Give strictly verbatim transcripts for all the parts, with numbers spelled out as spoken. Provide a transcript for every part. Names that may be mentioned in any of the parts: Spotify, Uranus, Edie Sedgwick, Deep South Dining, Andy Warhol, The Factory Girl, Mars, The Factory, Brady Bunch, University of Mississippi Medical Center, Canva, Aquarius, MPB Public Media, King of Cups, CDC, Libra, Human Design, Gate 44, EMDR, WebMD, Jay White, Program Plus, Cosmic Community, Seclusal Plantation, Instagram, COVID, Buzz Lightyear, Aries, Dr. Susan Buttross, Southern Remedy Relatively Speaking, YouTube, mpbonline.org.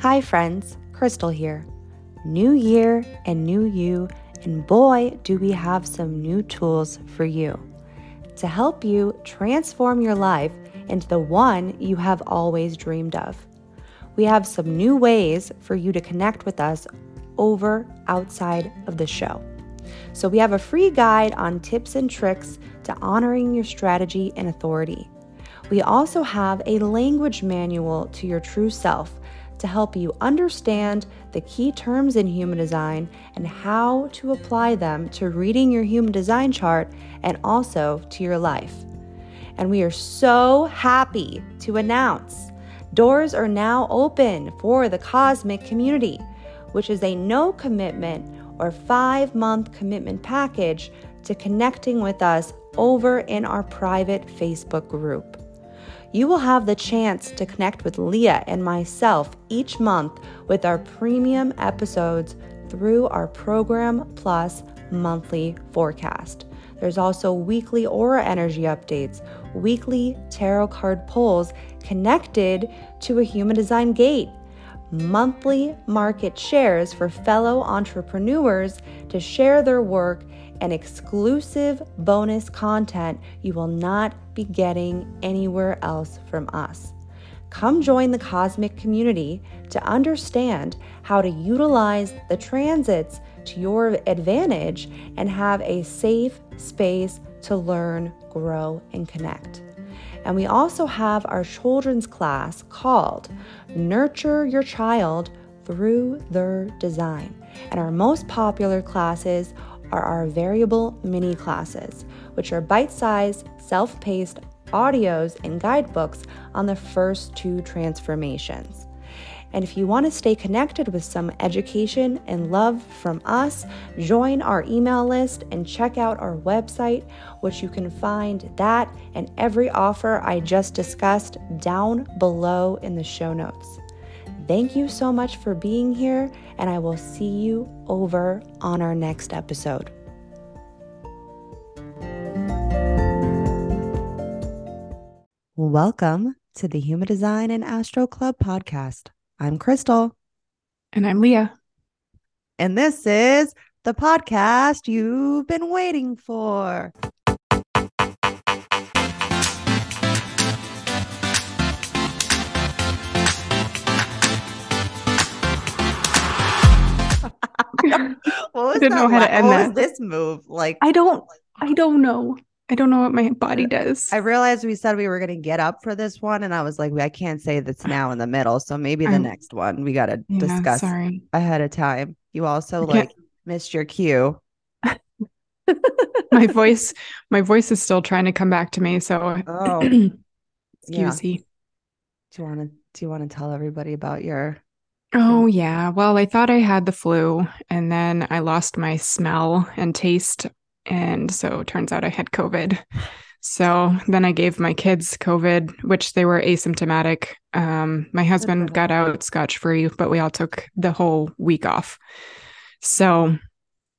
Hi friends, Crystal here. New year and new you, and boy, do we have some new tools for you to help you transform your life into the one you have always dreamed of. We have some new ways for you to connect with us over outside of the show. So we have a free guide on tips and tricks to honoring your strategy and authority. We also have a language manual to your true self to help you understand the key terms in Human Design and how to apply them to reading your Human Design chart and also to your life. And we are so happy to announce doors are now open for the Cosmic Community, which is a no commitment or five month commitment package to connecting with us over in our private Facebook group. You will have the chance to connect with Leah and myself each month with our premium episodes through our Program Plus monthly forecast. There's also weekly aura energy updates, weekly tarot card polls connected to a Human Design gate, monthly market shares for fellow entrepreneurs to share their work, and exclusive bonus content you will not be getting anywhere else from us. Come join the Cosmic Community to understand how to utilize the transits to your advantage and have a safe space to learn, grow, and connect. And we also have our children's class called Nurture Your Child Through Their Design. And our most popular classes are our variable mini classes, which are bite-sized, self-paced audios and guidebooks on the first two transformations. And if you want to stay connected with some education and love from us, join our email list and check out our website, which you can find that and every offer I just discussed down below in the show notes. Thank you so much for being here, and I will see you over on our next episode. Welcome to the Human Design and Astro Club podcast. I'm Crystal. And I'm Leah. And this is the podcast you've been waiting for. What was, didn't know how to end that. This move, like I don't, I don't know. I don't know what my body does. I realized we said we were going to get up for this one, and I was like, I can't say that's now in the middle. So maybe the I'm, next one we got to yeah, discuss sorry. ahead of time. You also like missed your cue. my voice, my voice is still trying to come back to me. So, oh, excuse yeah. me. Do you want to? Do you want to tell everybody about your? Oh, yeah. Well, I thought I had the flu, and then I lost my smell and taste. And so it turns out I had COVID. So then I gave my kids COVID, which they were asymptomatic. Um, my husband got out scotch-free, but we all took the whole week off. So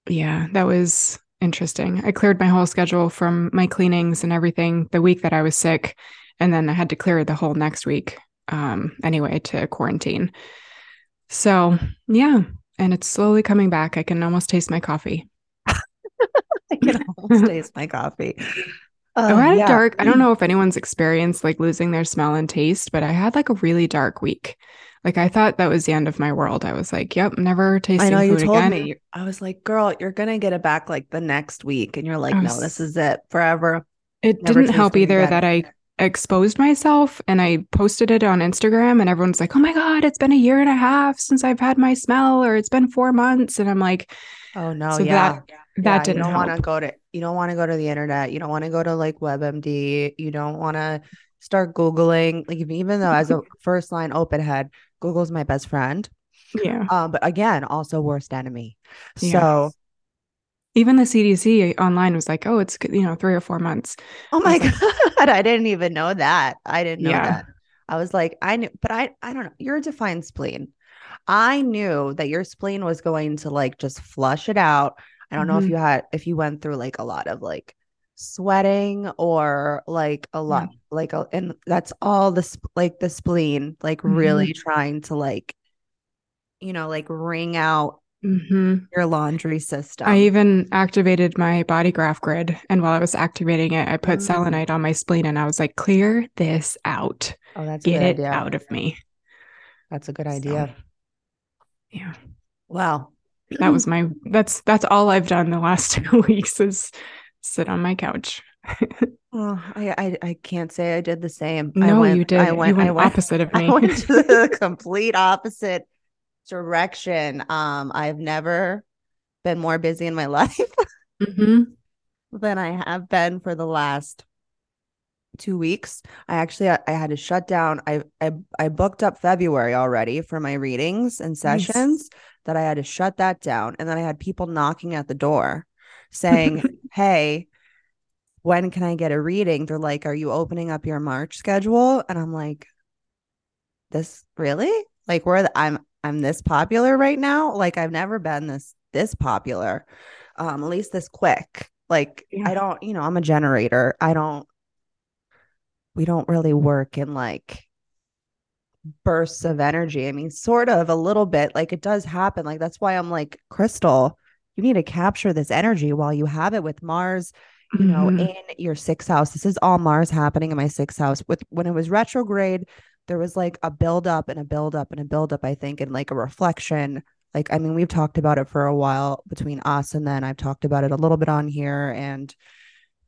yeah, that was interesting. I cleared my whole schedule from my cleanings and everything the week that I was sick. And then I had to clear the whole next week um, anyway to quarantine. So yeah, and it's slowly coming back. I can almost taste my coffee. I can almost taste my coffee. Um, I had yeah. a dark, I don't know if anyone's experienced like losing their smell and taste, but I had like a really dark week. Like I thought that was the end of my world. I was like, yep, never tasting food again. I know, you told again. me. I was like, girl, you're going to get it back like the next week. And you're like, was, no, this is it forever. It never didn't help either again. that I exposed myself and I posted it on Instagram and everyone's like, oh my God, it's been a year and a half since I've had my smell, or it's been four months. And I'm like, oh no, so yeah. That, that yeah, didn't you don't want to go to, you don't want to go to the internet. You don't want to go to like WebMD. You don't want to start Googling. Like, even though as a first line open head, Google's my best friend. Yeah. Um, but again, also worst enemy. Yes. So even the C D C online was like, oh, it's, you know, three or four months. Oh my I God. Like, I didn't even know that. I didn't know yeah. that. I was like, I knew, but I, I don't know. You're a defined spleen. I knew that your spleen was going to like, just flush it out. I don't mm-hmm. know if you had, if you went through like a lot of like sweating or like a lot, yeah. like, a, and that's all the, sp- like the spleen, like mm-hmm. really trying to like, you know, like wring out mm-hmm. your laundry system. I even activated my body graph grid. And while I was activating it, I put mm-hmm. selenite on my spleen and I was like, clear this out. Oh, that's Get it idea. out of me. That's a good idea. So, yeah. Wow. That was my, that's, that's all I've done the last two weeks is sit on my couch. Oh, I, I, I can't say I did the same. No, I went, you did. I went, you went I went opposite of me. I went to the complete opposite direction. Um, I've never been more busy in my life mm-hmm. than I have been for the last two weeks. I actually, I, I had to shut down. I, I, I booked up February already for my readings and sessions. Nice. That I had to shut that down. And then I had people knocking at the door saying, hey, when can I get a reading? They're like, are you opening up your March schedule? And I'm like, this really? Like where the, I'm, I'm this popular right now. Like I've never been this, this popular, um, at least this quick. Like yeah. I don't, you know, I'm a generator. I don't, we don't really work in like bursts of energy. I mean, sort of a little bit, like it does happen. Like that's why I'm like, Crystal, you need to capture this energy while you have it with Mars, you mm-hmm. know, in your sixth house. This is all Mars happening in my sixth house. With when it was retrograde, there was like a buildup and a buildup and a buildup, I think, and like a reflection. Like, I mean, we've talked about it for a while between us, and then I've talked about it a little bit on here and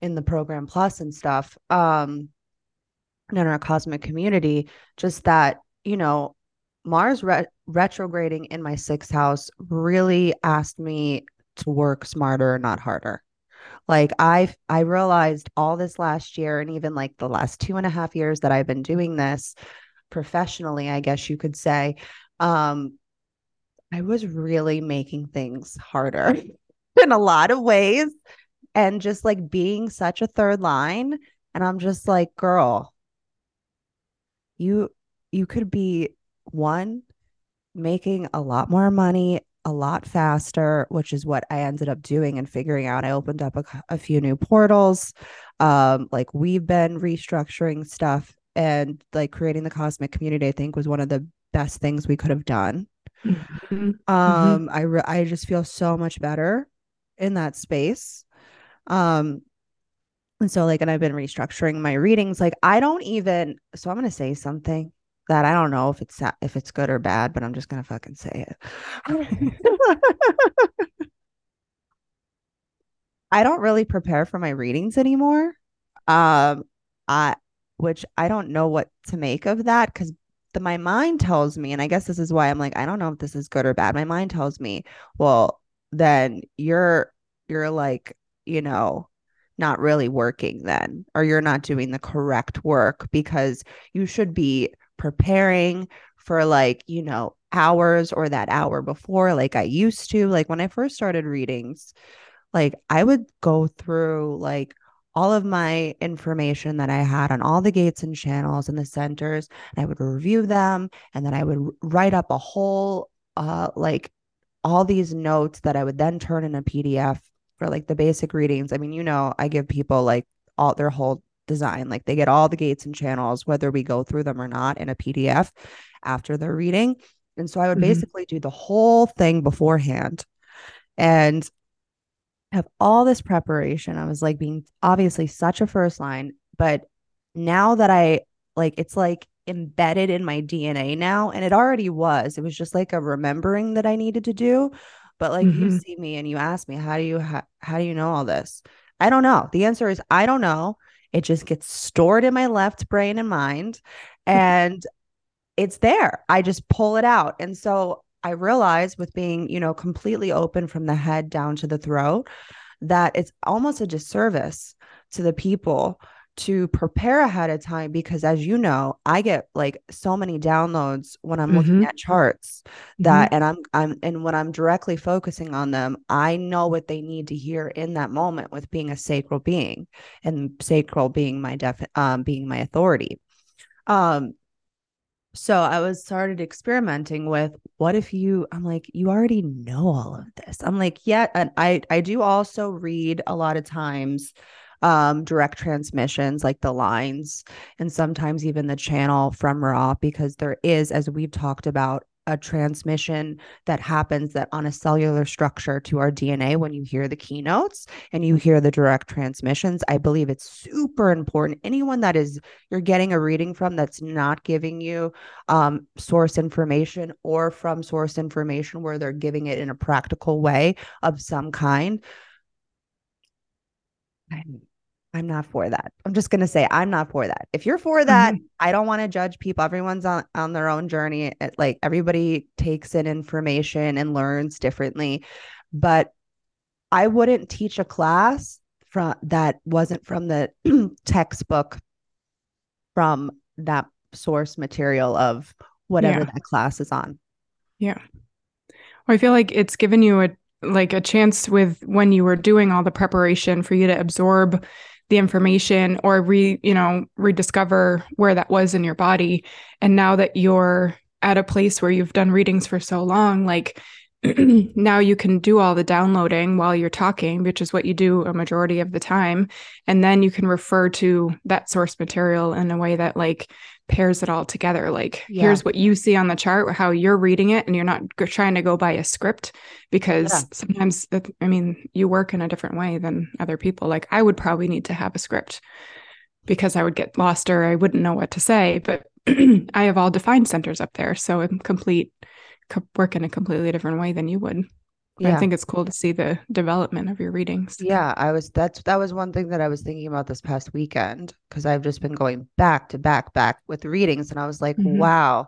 in the Program Plus and stuff. Um in our Cosmic Community, just that, you know, Mars re- retrograding in my sixth house really asked me to work smarter, not harder. Like I I realized all this last year, and even like the last two and a half years that I've been doing this professionally, I guess you could say, um, I was really making things harder in a lot of ways, and just like being such a third line. And I'm just like, girl, You you could be, one, making a lot more money, a lot faster, which is what I ended up doing and figuring out. I opened up a, a few new portals. Um, like we've been restructuring stuff, and like creating the Cosmic Community, I think, was one of the best things we could have done. Mm-hmm. Um, mm-hmm. I, re- I just feel so much better in that space. Um And so like, and I've been restructuring my readings. Like I don't even, so I'm going to say something that I don't know if it's, if it's good or bad, but I'm just going to fucking say it. I don't really prepare for my readings anymore. Um, I, which I don't know what to make of that. Cause the, my mind tells me, and I guess this is why I'm like, I don't know if this is good or bad. My mind tells me, well, then you're, you're like, you know, not really working then, or you're not doing the correct work, because you should be preparing for like, you know, hours or that hour before. Like I used to, like when I first started readings, like I would go through like all of my information that I had on all the gates and channels and the centers, and I would review them. And then I would write up a whole, uh, like all these notes that I would then turn in a P D F. Or like the basic readings. I mean, you know, I give people like all their whole design, like they get all the gates and channels, whether we go through them or not, in a P D F after their reading. And so I would mm-hmm. basically do the whole thing beforehand and have all this preparation. I was like being obviously such a first line, but now that I like, it's like embedded in my D N A now. And it already was, it was just like a remembering that I needed to do. But like mm-hmm. you see me and you ask me, how do you ha- how do you know all this? I don't know. The answer is I don't know. It just gets stored in my left brain and mind, and it's there. I just pull it out. And so I realized, with being, you know, completely open from the head down to the throat, that it's almost a disservice to the people to prepare ahead of time, because as you know, I get like so many downloads when I'm mm-hmm. looking at charts that, mm-hmm. and I'm, I'm, and when I'm directly focusing on them, I know what they need to hear in that moment with being a sacral being, and sacral being my def, um, being my authority. Um, So I was started experimenting with, what if you, I'm like, you already know all of this. I'm like, yeah. And I, I do also read a lot of times, um, direct transmissions, like the lines, and sometimes even the channel from Ra, because there is, as we've talked about, a transmission that happens that on a cellular structure to our D N A, when you hear the keynotes and you hear the direct transmissions, I believe it's super important. Anyone that is, you're getting a reading from that's not giving you um, source information, or from source information where they're giving it in a practical way of some kind, I'm, I'm not for that. I'm just going to say, I'm not for that. If you're for that, mm-hmm. I don't want to judge people. Everyone's on, on their own journey. It, like everybody takes in information and learns differently, but I wouldn't teach a class from that wasn't from the textbook, from that source material of whatever yeah. that class is on. Yeah. Well, I feel like it's given you a, like a chance with when you were doing all the preparation for you to absorb the information, or re, you know, rediscover where that was in your body. And now that you're at a place where you've done readings for so long, like now you can do all the downloading while you're talking, which is what you do a majority of the time. And then you can refer to that source material in a way that like pairs it all together. Like yeah. here's what you see on the chart, how you're reading it. And you're not g- trying to go by a script, because yeah. sometimes, I mean, you work in a different way than other people. Like I would probably need to have a script because I would get lost or I wouldn't know what to say, but I have all defined centers up there. So I'm complete, co- work in a completely different way than you would. Yeah. I think it's cool to see the development of your readings. Yeah, I was, that's, that was one thing that I was thinking about this past weekend, because I've just been going back to back, back with readings. And I was like, mm-hmm. wow,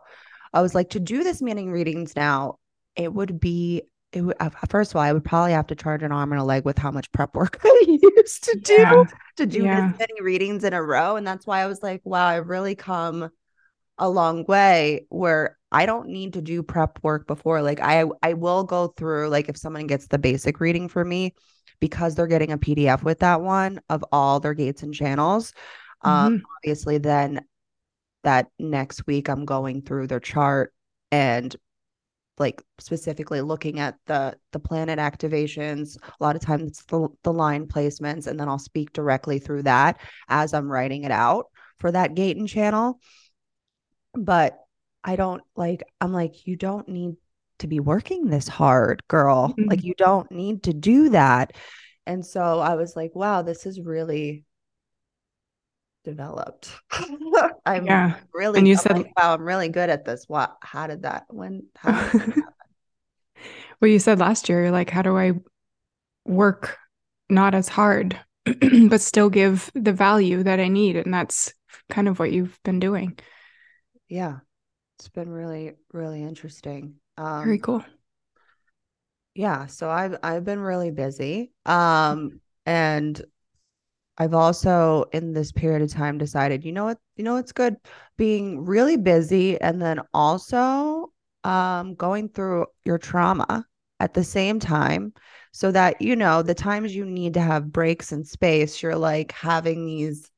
I was like, to do this many readings now, it would be, it would, first of all, I would probably have to charge an arm and a leg with how much prep work I used to do, yeah. to do yeah. as many readings in a row. And that's why I was like, wow, I've really come a long way where I don't need to do prep work before. Like I, I will go through, like if someone gets the basic reading for me, because they're getting a P D F with that one of all their gates and channels. Mm-hmm. Um, obviously then that next week I'm going through their chart and like specifically looking at the, the planet activations. A lot of times it's the, the line placements, and then I'll speak directly through that as I'm writing it out for that gate and channel. But I don't like, I'm like, you don't need to be working this hard, girl. Mm-hmm. Like you don't need to do that. And so I was like, wow, this is really developed. I'm yeah. really, and you I'm said, like, wow, I'm really good at this. What, how did that, when, how did that happen? Well, you said last year, you're like, how do I work not as hard, but still give the value that I need? And that's kind of what you've been doing. Yeah. It's been really, really interesting. Um, Very cool. Yeah. So I've, I've been really busy. Um, and I've also in this period of time decided, you know what, you know, it's good being really busy. And then also, um, going through your trauma at the same time, so that, you know, the times you need to have breaks and space, you're like having these,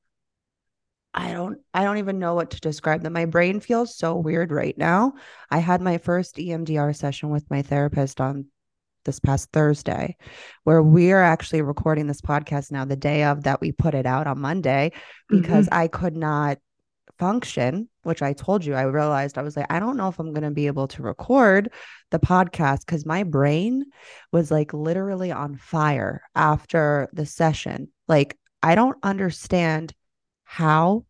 I don't, I don't even know what to describe them. My brain feels so weird right now. I had my first E M D R session with my therapist on this past Thursday, where we're actually recording this podcast now, the day of that we put it out on Monday, because mm-hmm. I could not function, which I told you, I realized I was like, I don't know if I'm going to be able to record the podcast, because my brain was like literally on fire after the session. Like, I don't understand how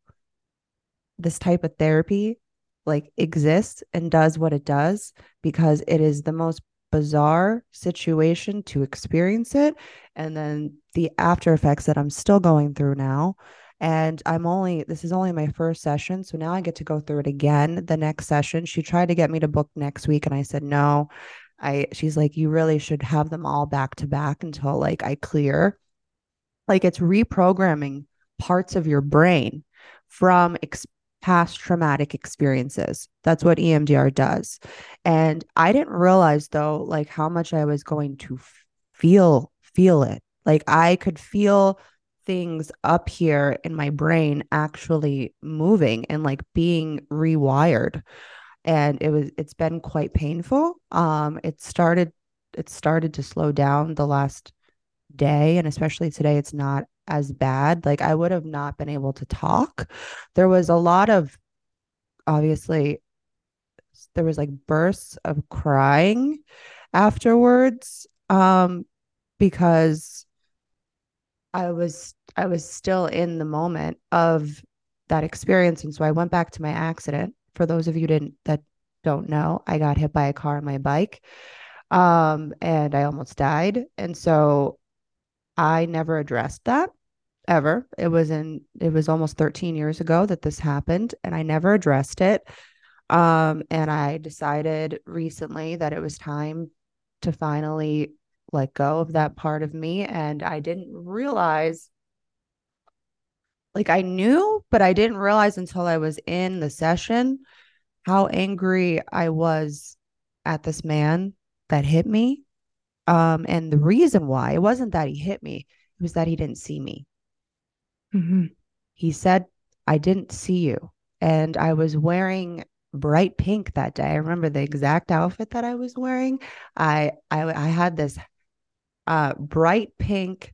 this type of therapy like exists and does what it does, because it is the most bizarre situation to experience it. And then the after effects that I'm still going through now. And I'm only, this is only my first session. So now I get to go through it again. The next session, she tried to get me to book next week. And I said, no, I, she's like, you really should have them all back to back until like I clear, like it's reprogramming parts of your brain from experience. Past traumatic experiences. That's what E M D R does. And I didn't realize though, like how much I was going to feel, feel it. Like I could feel things up here in my brain actually moving and like being rewired. And it was, it's been quite painful. Um, it started, it started to slow down the last day. And especially today, it's not as bad. Like I would have not been able to talk. There was a lot of, obviously there was like bursts of crying afterwards, um, because I was, I was still in the moment of that experience. And so I went back to my accident. For those of you didn't, that don't know, I got hit by a car on my bike, um, and I almost died. And so I never addressed that ever. It was in, it was almost thirteen years ago that this happened, and I never addressed it. Um, and I decided recently that it was time to finally let go of that part of me. And I didn't realize, like I knew, but I didn't realize until I was in the session how angry I was at this man that hit me. Um, and the reason why, it wasn't that he hit me, it was that he didn't see me. Mm-hmm. He said, I didn't see you. And I was wearing bright pink that day. I remember the exact outfit that I was wearing. I, I, I had this, uh, bright pink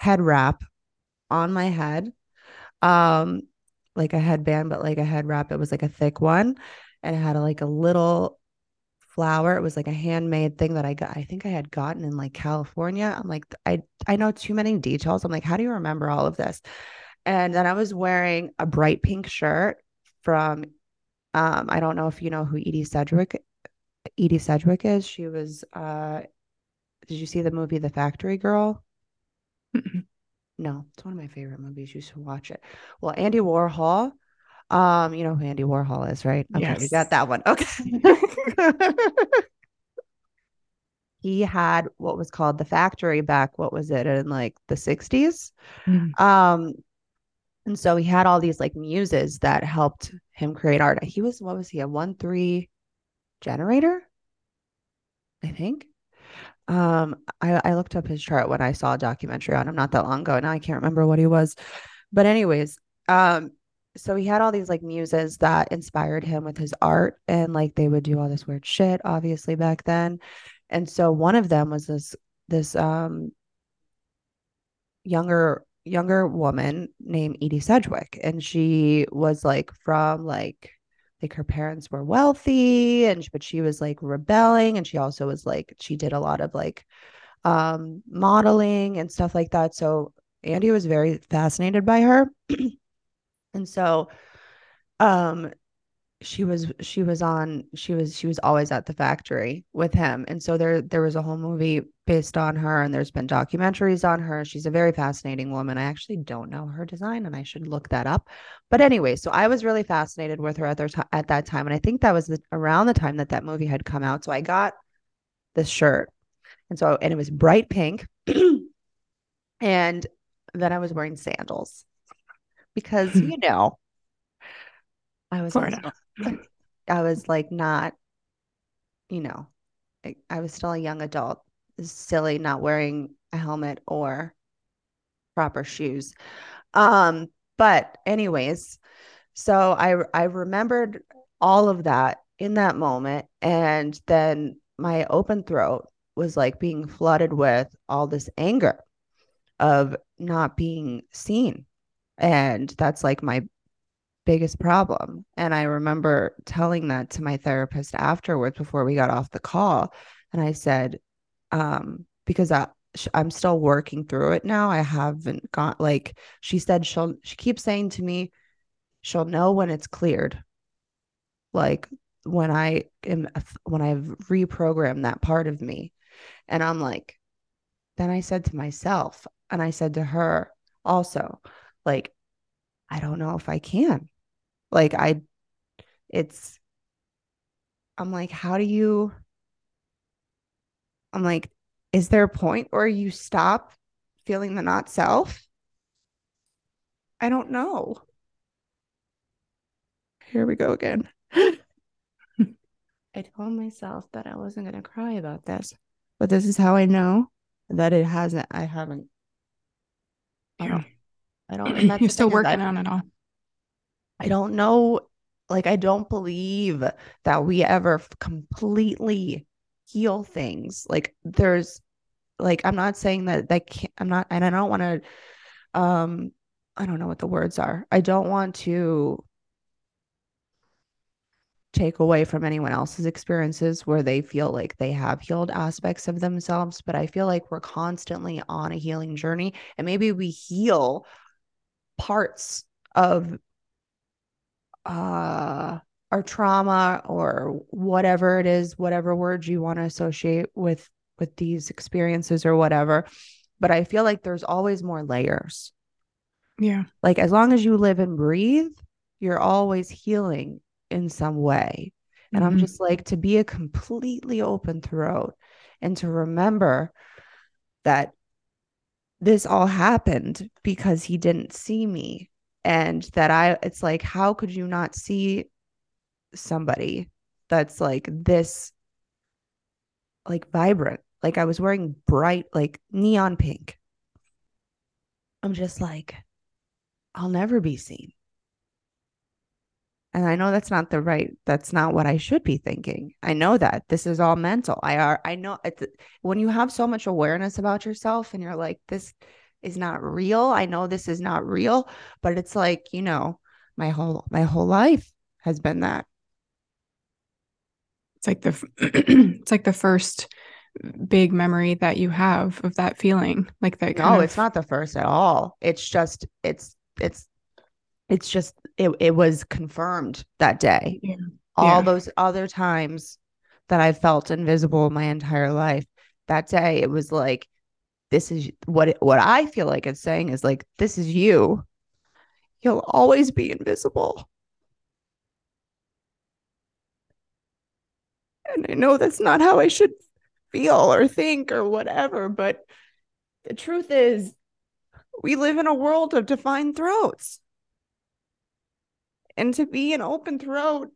head wrap on my head. Um, like a headband, but like a head wrap, it was like a thick one, and it had a, like a little flower. It was like a handmade thing that I got. I think I had gotten in like California. I'm like, I, I know too many details. I'm like, how do you remember all of this? And then I was wearing a bright pink shirt from, um, I don't know if you know who Edie Sedgwick, Edie Sedgwick is. She was, uh, did you see the movie, The Factory Girl? No, it's one of my favorite movies. You should watch it. Well, Andy Warhol, Um, you know who Andy Warhol is, right? Okay, yes. We got that one. Okay. He had what was called The Factory back, what was it, in like the sixties? Mm. Um, and so he had all these like muses that helped him create art. He was, what was he, a one three generator? I think. Um, I, I looked up his chart when I saw a documentary on him not that long ago. Now I can't remember what he was. But anyways, um, so he had all these like muses that inspired him with his art, and like they would do all this weird shit obviously back then. And so one of them was this, this um, younger, younger woman named Edie Sedgwick. And she was like from like, like her parents were wealthy, and, but she was like rebelling. And she also was like, she did a lot of like um, modeling and stuff like that. So Andy was very fascinated by her. And so, um, she was, she was on, she was, she was always at the factory with him. And so there, there was a whole movie based on her, and there's been documentaries on her. She's a very fascinating woman. I actually don't know her design, and I should look that up, but anyway, so I was really fascinated with her at their t- at that time. And I think that was the, around the time that that movie had come out. So I got this shirt, and so, and it was bright pink and then I was wearing sandals. Because, you know, I was, also, I was like, not, you know, I, I was still a young adult. It's silly not wearing a helmet or proper shoes. Um, but anyways, so I, I remembered all of that in that moment. And then my open throat was like being flooded with all this anger of not being seen. And that's like my biggest problem. And I remember telling that to my therapist afterwards before we got off the call. And I said, um, because I, I'm still working through it now. I haven't got, like, she said, she'll, she keeps saying to me, she'll know when it's cleared. Like when I am, when I've reprogrammed that part of me. And I'm like, then I said to myself, and I said to her also, like, I don't know if I can, like, I, it's, I'm like, how do you, I'm like, is there a point where you stop feeling the not self? I don't know. Here we go again. I told myself that I wasn't going to cry about this, but this is how I know that it hasn't. I haven't. I don't. I don't. You're still working on it all. I don't know. Like, I don't believe that we ever completely heal things. Like, there's, like, I'm not saying that they can't, I'm not, and I don't want to, um, I don't know what the words are. I don't want to take away from anyone else's experiences where they feel like they have healed aspects of themselves, but I feel like we're constantly on a healing journey, and maybe we heal parts of uh, our trauma or whatever it is, whatever words you want to associate with, with these experiences or whatever. But I feel like there's always more layers. Yeah. Like, as long as you live and breathe, you're always healing in some way. And mm-hmm. I'm just like, to be a completely open throat and to remember that this all happened because he didn't see me. And that I, it's like, how could you not see somebody that's like this, like, vibrant? Like, I was wearing bright, like, neon pink. I'm just like, I'll never be seen. And I know that's not the right, that's not what I should be thinking. I know that this is all mental. I are, I know it's, when you have so much awareness about yourself and you're like, this is not real. I know this is not real, but it's like, you know, my whole, my whole life has been that. It's like the, it's like the first big memory that you have of that feeling, like that. No, of- it's not the first at all. It's just, it's, it's, it's just, it, it was confirmed that day. Yeah. All yeah. those other times that I felt invisible my entire life, that day, it was like, this is what, what I feel like it's saying is like, this is you. You'll always be invisible. And I know that's not how I should feel or think or whatever, but the truth is we live in a world of defined throats. And to be an open throat,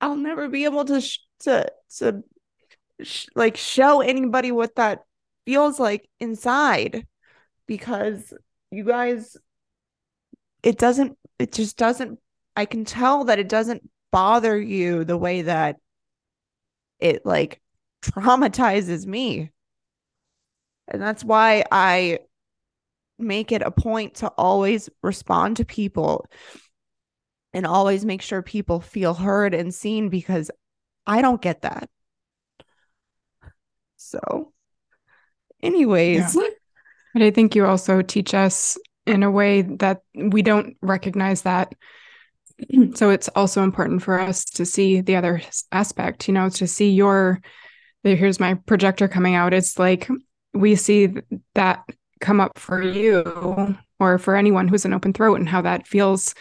I'll never be able to, sh- to, to, like, show anybody what that feels like inside, because you guys, it doesn't, it just doesn't, I can tell that it doesn't bother you the way that it, like, traumatizes me. And that's why I make it a point to always respond to people and always make sure people feel heard and seen, because I don't get that. So anyways. Yeah. But I think you also teach us in a way that we don't recognize that. So it's also important for us to see the other aspect, you know, to see your, here's my projector coming out. It's like, we see that come up for you or for anyone who's an open throat, and how that feels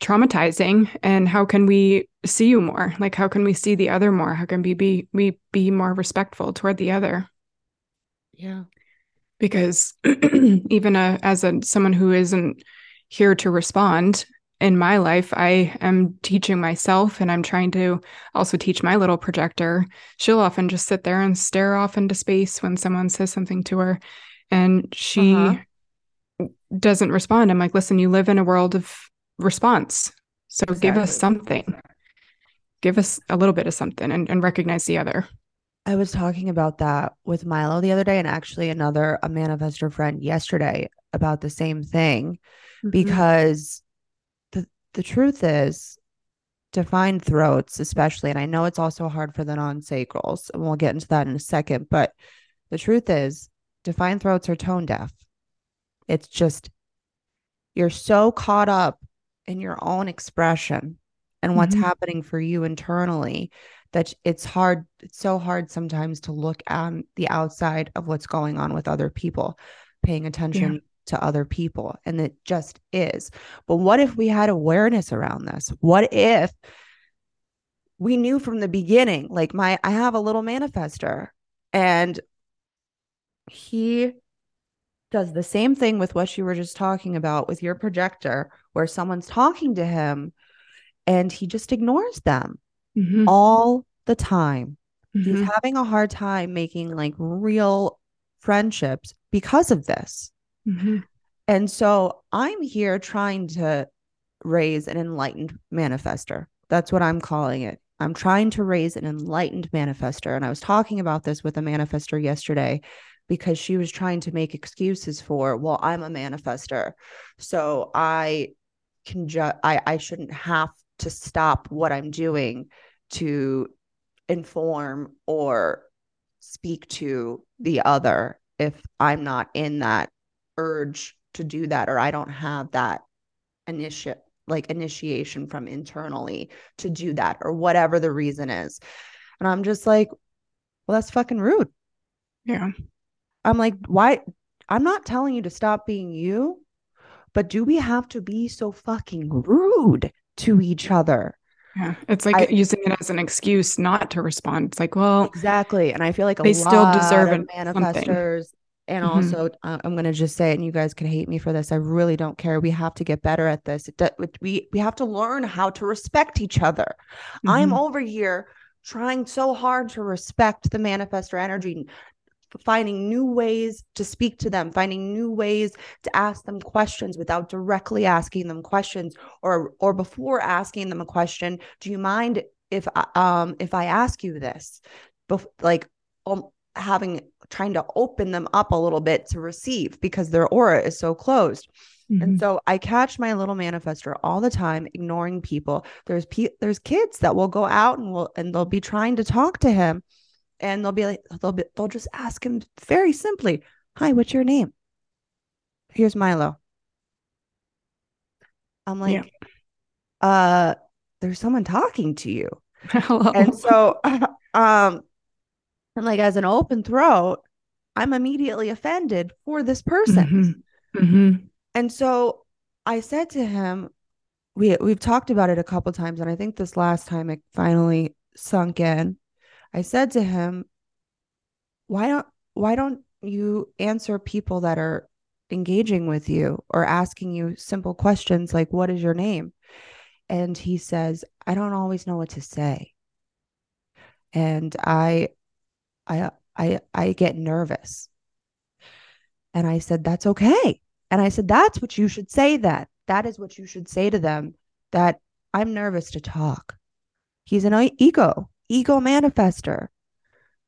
traumatizing, and how can we see you more? Like, how can we see the other more? How can we be we be more respectful toward the other? Yeah. Because even a, as a someone who isn't here to respond in my life, I am teaching myself, and I'm trying to also teach my little projector. She'll often just sit there and stare off into space when someone says something to her, and she uh-huh. doesn't respond. I'm like, listen, you live in a world of response. So exactly. Give us something. Give us a little bit of something, and, and recognize the other. I was talking about that with Milo the other day, and actually another a manifestor friend yesterday about the same thing, mm-hmm. because the the truth is, defined throats especially, and I know it's also hard for the non-sacrals, and we'll get into that in a second, but the truth is, defined throats are tone deaf. It's just, you're so caught up in your own expression and what's mm-hmm. happening for you internally, that it's hard. It's so hard sometimes to look at the outside of what's going on with other people, paying attention yeah. to other people. And it just is. But what if we had awareness around this? What if we knew from the beginning? Like, my, I have a little manifestor, and he does the same thing with what you were just talking about with your projector, where someone's talking to him and he just ignores them mm-hmm. all the time. Mm-hmm. He's having a hard time making like real friendships because of this. Mm-hmm. And so I'm here trying to raise an enlightened manifester. That's what I'm calling it. I'm trying to raise an enlightened manifester. And I was talking about this with a manifester yesterday because she was trying to make excuses for, well, I'm a manifester, so I can ju- I, I shouldn't have to stop what I'm doing to inform or speak to the other if I'm not in that urge to do that, or I don't have that initiative, like initiation from internally to do that, or whatever the reason is. And I'm just like, well, that's fucking rude. Yeah. I'm like, why? I'm not telling you to stop being you, but do we have to be so fucking rude to each other? Yeah. It's like I, using it as an excuse not to respond. It's like, well, exactly. And I feel like a they lot still deserve of manifestors something. And mm-hmm. also, uh, I'm going to just say, and you guys can hate me for this, I really don't care. We have to get better at this. It de- we, we have to learn how to respect each other. Mm-hmm. I'm over here trying so hard to respect the manifestor energy, finding new ways to speak to them, finding new ways to ask them questions without directly asking them questions, or or before asking them a question, do you mind if I, um if I ask you this? Bef- like um, having trying to open them up a little bit to receive, because their aura is so closed. Mm-hmm. And so I catch my little manifester all the time ignoring people. There's pe- there's kids that will go out and will and they'll be trying to talk to him. And they'll be like, they'll be, they'll just ask him very simply, hi, what's your name? Here's Milo. I'm like, yeah. uh, there's someone talking to you. Hello. And so, um, and like as an open throat, I'm immediately offended for this person. Mm-hmm. Mm-hmm. And so I said to him, we, we've talked about it a couple of times. And I think this last time it finally sunk in. I said to him, why don't why don't you answer people that are engaging with you or asking you simple questions like, what is your name? And he says, I don't always know what to say. And I I I I get nervous. And I said, that's okay. And I said, that's what you should say then. That is what you should say to them, that I'm nervous to talk. He's an ego. Ego manifester.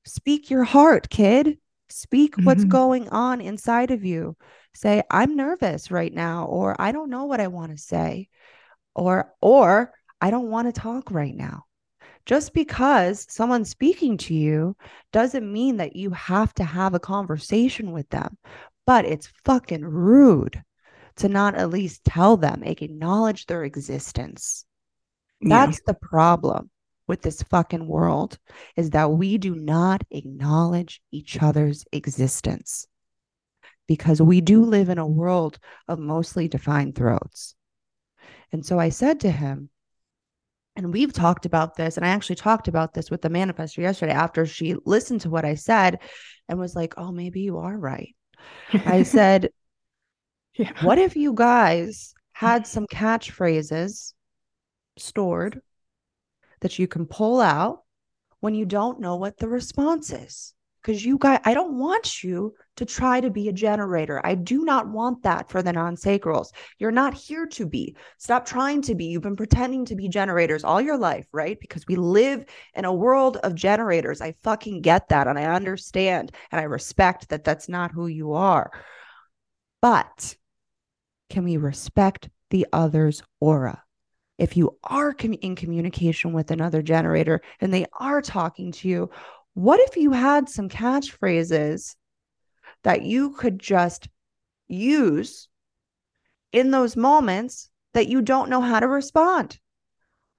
Speak your heart, kid. Speak mm-hmm. what's going on inside of you. Say, I'm nervous right now, or I don't know what I want to say, or or I don't want to talk right now. Just because someone's speaking to you doesn't mean that you have to have a conversation with them, but it's fucking rude to not at least tell them, acknowledge their existence. Yeah. That's the problem with this fucking world, is that we do not acknowledge each other's existence, because we do live in a world of mostly defined throats. And so I said to him, and we've talked about this, and I actually talked about this with the manifestor yesterday after she listened to what I said and was like, oh, maybe you are right. I said, yeah. What if you guys had some catchphrases stored that you can pull out when you don't know what the response is? Because you guys, I don't want you to try to be a generator. I do not want that for the non-sacrals. You're not here to be. Stop trying to be. You've been pretending to be generators all your life, right? Because we live in a world of generators. I fucking get that. And I understand. And I respect that that's not who you are. But can we respect the other's aura? If you are com- in communication with another generator and they are talking to you, what if you had some catchphrases that you could just use in those moments that you don't know how to respond?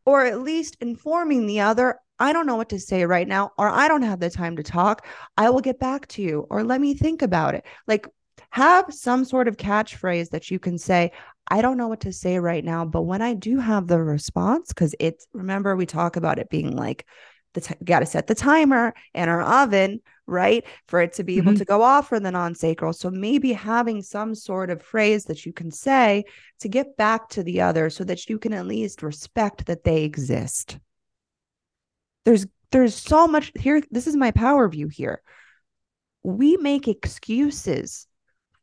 Or at least informing the other, I don't know what to say right now, or I don't have the time to talk. I will get back to you, or let me think about it. Like, have some sort of catchphrase that you can say, I don't know what to say right now, but when I do have the response, because it's, remember, we talk about it being like, the t- got to set the timer in our oven right? For it to be mm-hmm. able to go off for the non-sacral. So maybe having some sort of phrase that you can say to get back to the other so that you can at least respect that they exist. There's, there's so much here. This is my power view here. We make excuses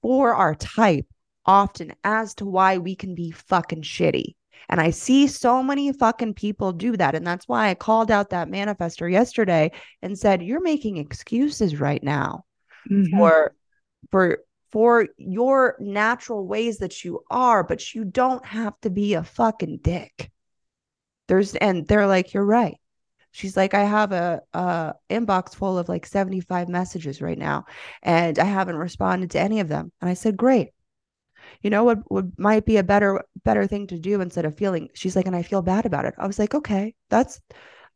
for our type often as to why we can be fucking shitty. And I see so many fucking people do that. And that's why I called out that manifestor yesterday and said, you're making excuses right now mm-hmm. for, for, for your natural ways that you are, but you don't have to be a fucking dick. There's, and they're like, you're right. She's like, I have a, a inbox full of like seventy-five messages right now, and I haven't responded to any of them. And I said, great. You know what would might be a better better thing to do instead of feeling? She's like, and I feel bad about it. I was like, okay, that's,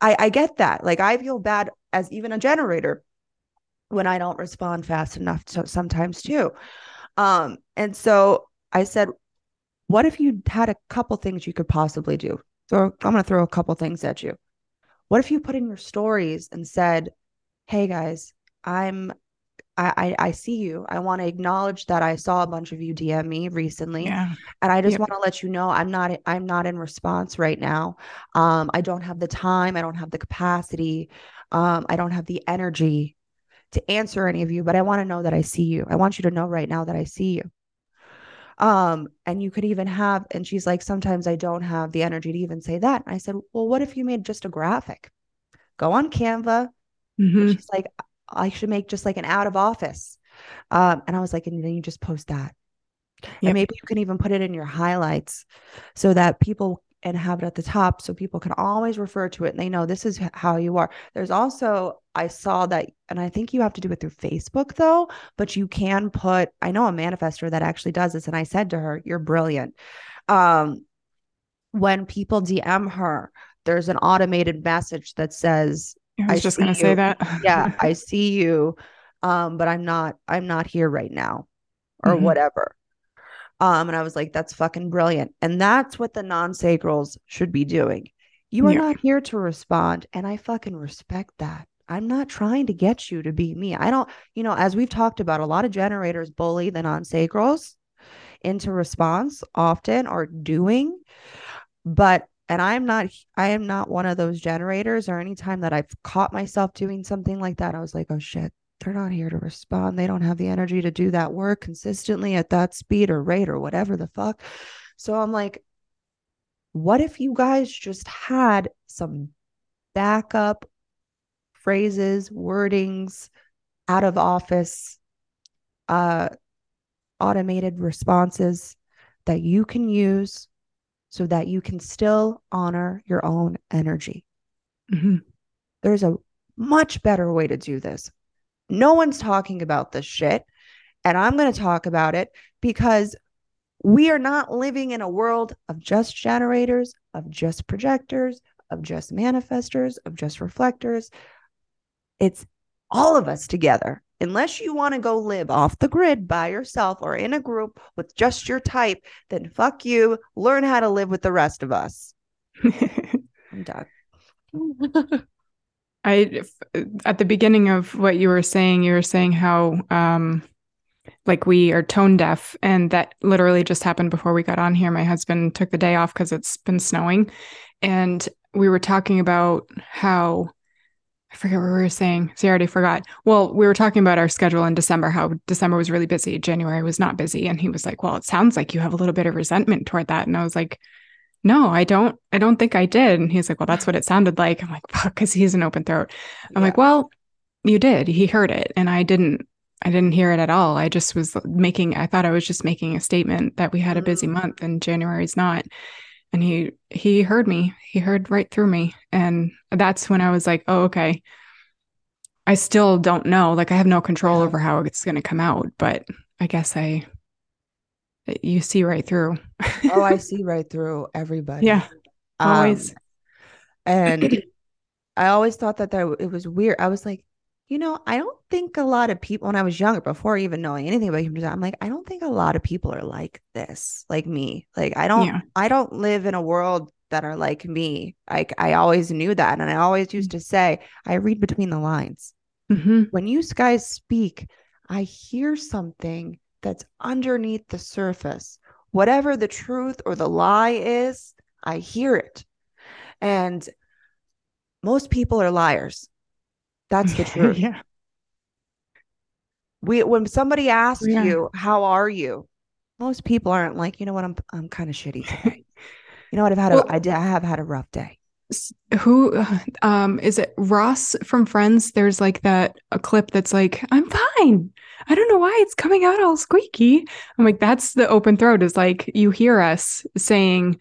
I, I get that. Like, I feel bad as even a generator when I don't respond fast enough to, sometimes too. Um, and so I said, what if you had a couple things you could possibly do? So I'm going to throw a couple things at you. What if you put in your stories and said, hey guys, I'm, I, I, I see you. I want to acknowledge that I saw a bunch of you D M me recently. Yeah. And I just yep. want to let you know, I'm not, I'm not in response right now. Um, I don't have the time. I don't have the capacity. Um, I don't have the energy to answer any of you, but I want to know that I see you. I want you to know right now that I see you. Um, and you could even have, and she's like, sometimes I don't have the energy to even say that. And I said, well, what if you made just a graphic? Go on Canva. Mm-hmm. She's like, I should make just like an out of office. Um, and I was like, and then you just post that. Yep. And maybe you can even put it in your highlights so that people, and have it at the top so people can always refer to it. And they know this is how you are. There's also, I saw that, and I think you have to do it through Facebook though, but you can put, I know a manifestor that actually does this. And I said to her, you're brilliant. Um, when people D M her, there's an automated message that says, I was I just going to say that. yeah, I see you, um, but I'm not, I'm not here right now or mm-hmm. whatever. Um, and I was like, that's fucking brilliant. And that's what the non-sacrals should be doing. You are yeah. not here to respond. And I fucking respect that. I'm not trying to get you to be me. I don't, you know, as we've talked about, a lot of generators bully the non-sacrals into response often or doing, but, and I'm not, I am not one of those generators, or anytime that I've caught myself doing something like that, I was like, oh shit. They're not here to respond. They don't have the energy to do that work consistently at that speed or rate or whatever the fuck. So I'm like, what if you guys just had some backup phrases, wordings, out of office, uh, automated responses that you can use so that you can still honor your own energy? Mm-hmm. There's a much better way to do this. No one's talking about this shit, and I'm going to talk about it because we are not living in a world of just generators, of just projectors, of just manifestors, of just reflectors. It's all of us together. Unless you want to go live off the grid by yourself or in a group with just your type, then fuck you. Learn how to live with the rest of us. I'm done. I, at the beginning of what you were saying, you were saying how, um, like we are tone deaf, and that literally just happened before we got on here. My husband took the day off because it's been snowing, and we were talking about how, I forget what we were saying. See, I already forgot. Well, we were talking about our schedule in December, how December was really busy. January was not busy. And he was like, well, it sounds like you have a little bit of resentment toward that. And I was like, no, I don't, I don't think I did. And he's like, well, that's what it sounded like. I'm like, fuck, because he's an open throat. I'm yeah. like, well, you did, he heard it. And I didn't, I didn't hear it at all. I just was making, I thought I was just making a statement that we had a busy month and January's not. And he, he heard me, he heard right through me. And that's when I was like, oh, okay. I still don't know. Like, I have no control over how it's going to come out, but I guess I, you see right through. Oh, I see right through everybody. Yeah, always. Um, and I always thought that there, it was weird. I was like, you know, I don't think a lot of people, when I was younger, before even knowing anything about human design, I'm like, I don't think a lot of people are like this, like me. Like, I don't, yeah. I don't live in a world that are like me. Like, I always knew that. And I always used to say, I read between the lines. Mm-hmm. When you guys speak, I hear something that's underneath the surface. Whatever the truth or the lie is, I hear it. And most people are liars. That's the truth. Yeah. We, when somebody asks yeah. you, how are you? Most people aren't like, you know what? I'm, I'm kind of shitty today. You know what? I've had, well, a, I, did, I have had a rough day. Who, um, is it Ross from Friends? There's like that, a clip that's like, I'm fine. I don't know why it's coming out all squeaky. I'm like, that's the open throat, is like, you hear us saying,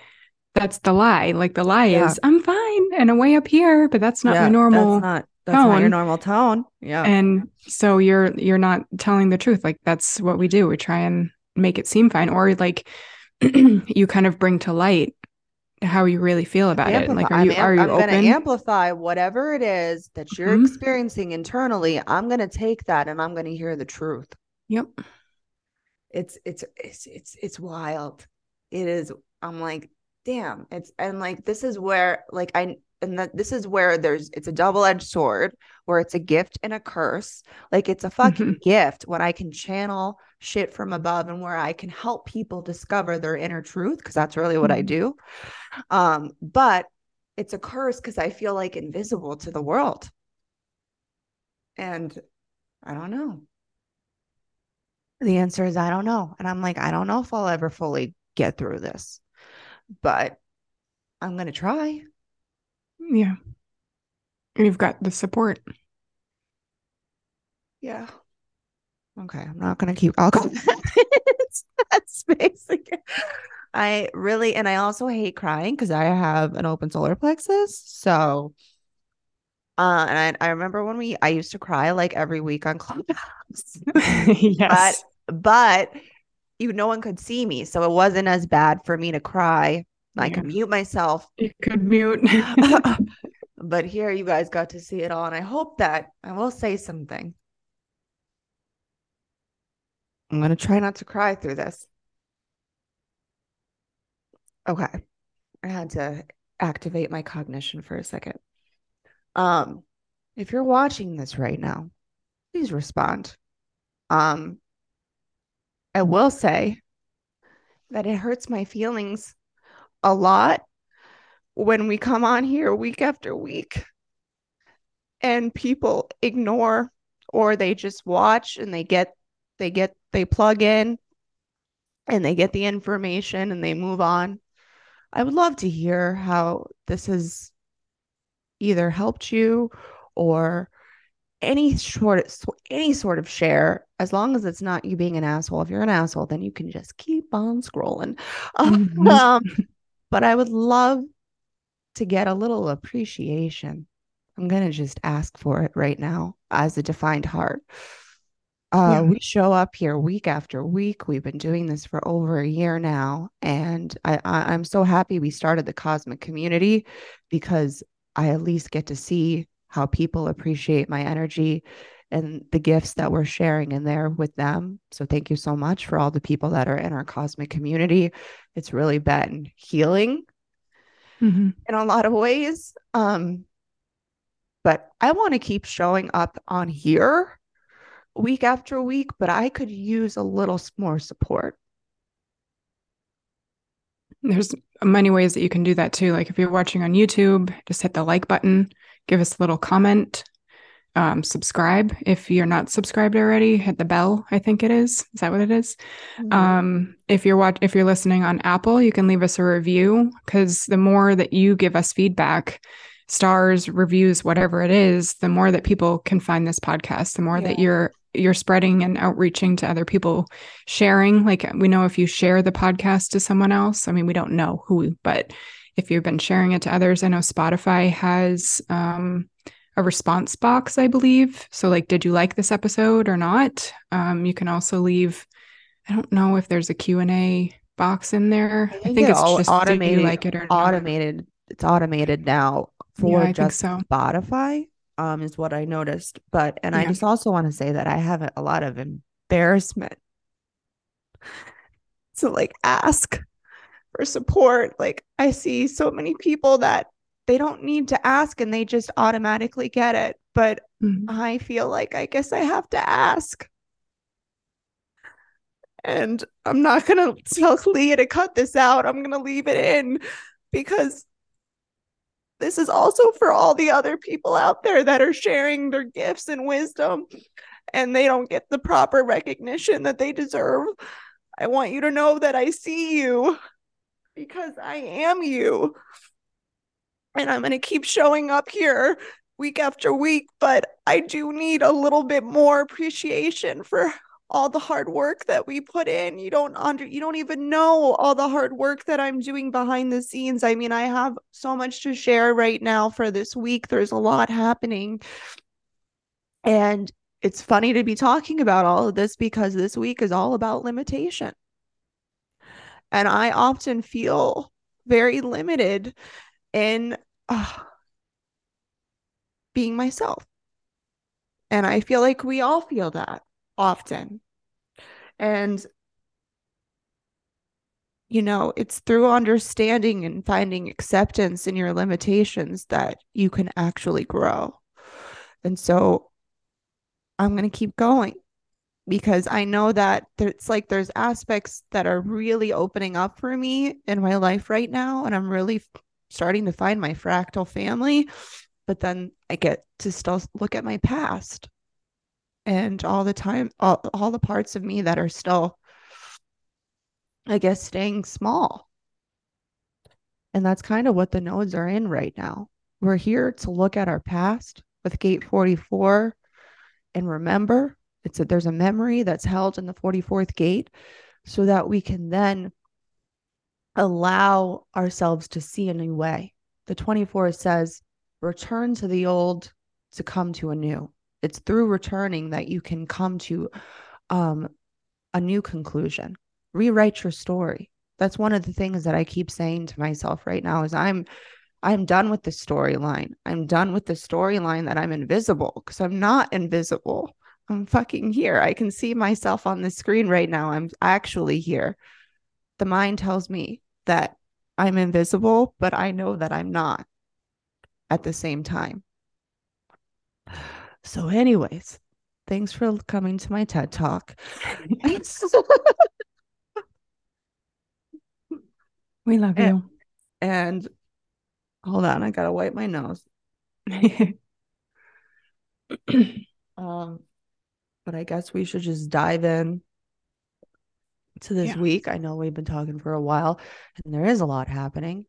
that's the lie. Like the lie yeah. is I'm fine and I'm way up here, but that's not yeah, my normal. That's not, that's tone. Not your normal tone. Yeah. And so you're, you're not telling the truth. Like that's what we do. We try and make it seem fine. Or like you kind of bring to light how you really feel about amplify. It. Like, are you, am- are you I'm open? I'm going to amplify whatever it is that you're mm-hmm. experiencing internally. I'm going to take that and I'm going to hear the truth. Yep. It's, it's, it's, it's, it's wild. It is. I'm like, damn. It's, and like, this is where like, I, and that this is where there's, it's a double-edged sword where it's a gift and a curse. Like it's a fucking mm-hmm. gift when I can channel shit from above and where I can help people discover their inner truth. Cause that's really what I do. Um, but it's a curse cause I feel like invisible to the world. And I don't know. The answer is, I don't know. And I'm like, I don't know if I'll ever fully get through this, but I'm going to try. Yeah. And you've got the support. Yeah. Okay, I'm not going to keep alcohol that space again. I really, and I also hate crying because I have an open solar plexus. So, uh, and I, I remember when we, I used to cry like every week on Clubhouse. Yes. But, but, you, no one could see me. So it wasn't as bad for me to cry. I yeah. could mute myself. You could mute. But here you guys got to see it all. And I hope that I will say something. I'm going to try not to cry through this. Okay. I had to activate my cognition for a second. Um, if you're watching this right now, please respond. Um, I will say that it hurts my feelings a lot when we come on here week after week and people ignore, or they just watch and they get, they get, they plug in and they get the information and they move on. I would love to hear how this has either helped you or any short, any sort of share, as long as it's not you being an asshole. If you're an asshole, then you can just keep on scrolling. Mm-hmm. Um, but I would love to get a little appreciation. I'm going to just ask for it right now as a defined heart. Uh, yeah. We show up here week after week. We've been doing this for over a year now. And I, I, I'm so happy we started the Cosmic Community, because I at least get to see how people appreciate my energy and the gifts that we're sharing in there with them. So thank you so much for all the people that are in our Cosmic Community. It's really been healing mm-hmm. in a lot of ways. Um, but I want to keep showing up on here week after week, but I could use a little more support. There's many ways that you can do that too. Like if you're watching on YouTube, just hit the like button, give us a little comment, um, subscribe. If you're not subscribed already, hit the bell. I think it is. Is that what it is? Mm-hmm. Um, if you're watch- if you're listening on Apple, you can leave us a review, because the more that you give us feedback, stars, reviews, whatever it is, the more that people can find this podcast, the more yeah. that you're you're spreading and outreaching to other people, sharing. Like we know if you share the podcast to someone else, I mean, we don't know who, but if you've been sharing it to others, I know Spotify has um, a response box, I believe. So like, did you like this episode or not? Um, you can also leave, I don't know if there's a Q and A box in there. I think, I think it's all just automated, did you like it or not? Automated. It's automated now for yeah, just so. Spotify. Um, is what I noticed. But, and yeah. I just also want to say that I have a lot of embarrassment to like ask for support. Like I see so many people that they don't need to ask and they just automatically get it. but mm-hmm. I feel like I guess I have to ask. And I'm not going to tell Leah to cut this out. I'm going to leave it in because this is also for all the other people out there that are sharing their gifts and wisdom and they don't get the proper recognition that they deserve. I want you to know that I see you because I am you. And I'm going to keep showing up here week after week, but I do need a little bit more appreciation for all the hard work that we put in. You don't under, you don't even know all the hard work that I'm doing behind the scenes. I mean, I have so much to share right now for this week. There's a lot happening. And it's funny to be talking about all of this because this week is all about limitation. And I often feel very limited in uh, being myself. And I feel like we all feel that often. And, you know, it's through understanding and finding acceptance in your limitations that you can actually grow. And so I'm going to keep going because I know that it's like there's aspects that are really opening up for me in my life right now. And I'm really starting to find my fractal family. But then I get to still look at my past and all the time, all, all the parts of me that are still, I guess, staying small. And that's kind of what the nodes are in right now. We're here to look at our past with Gate forty-four. And remember, it's that there's a memory that's held in the forty-fourth gate so that we can then allow ourselves to see a new way. The twenty-four says, return to the old to come to a new. It's through returning that you can come to um, a new conclusion. Rewrite your story. That's one of the things that I keep saying to myself right now is I'm I'm done with the storyline. I'm done with the storyline that I'm invisible because I'm not invisible. I'm fucking here. I can see myself on the screen right now. I'm actually here. The mind tells me that I'm invisible, but I know that I'm not at the same time. So anyways, thanks for coming to my TED Talk. We love and, you. And hold on, I gotta wipe my nose. um, but I guess we should just dive in to this yeah. week. I know we've been talking for a while and there is a lot happening.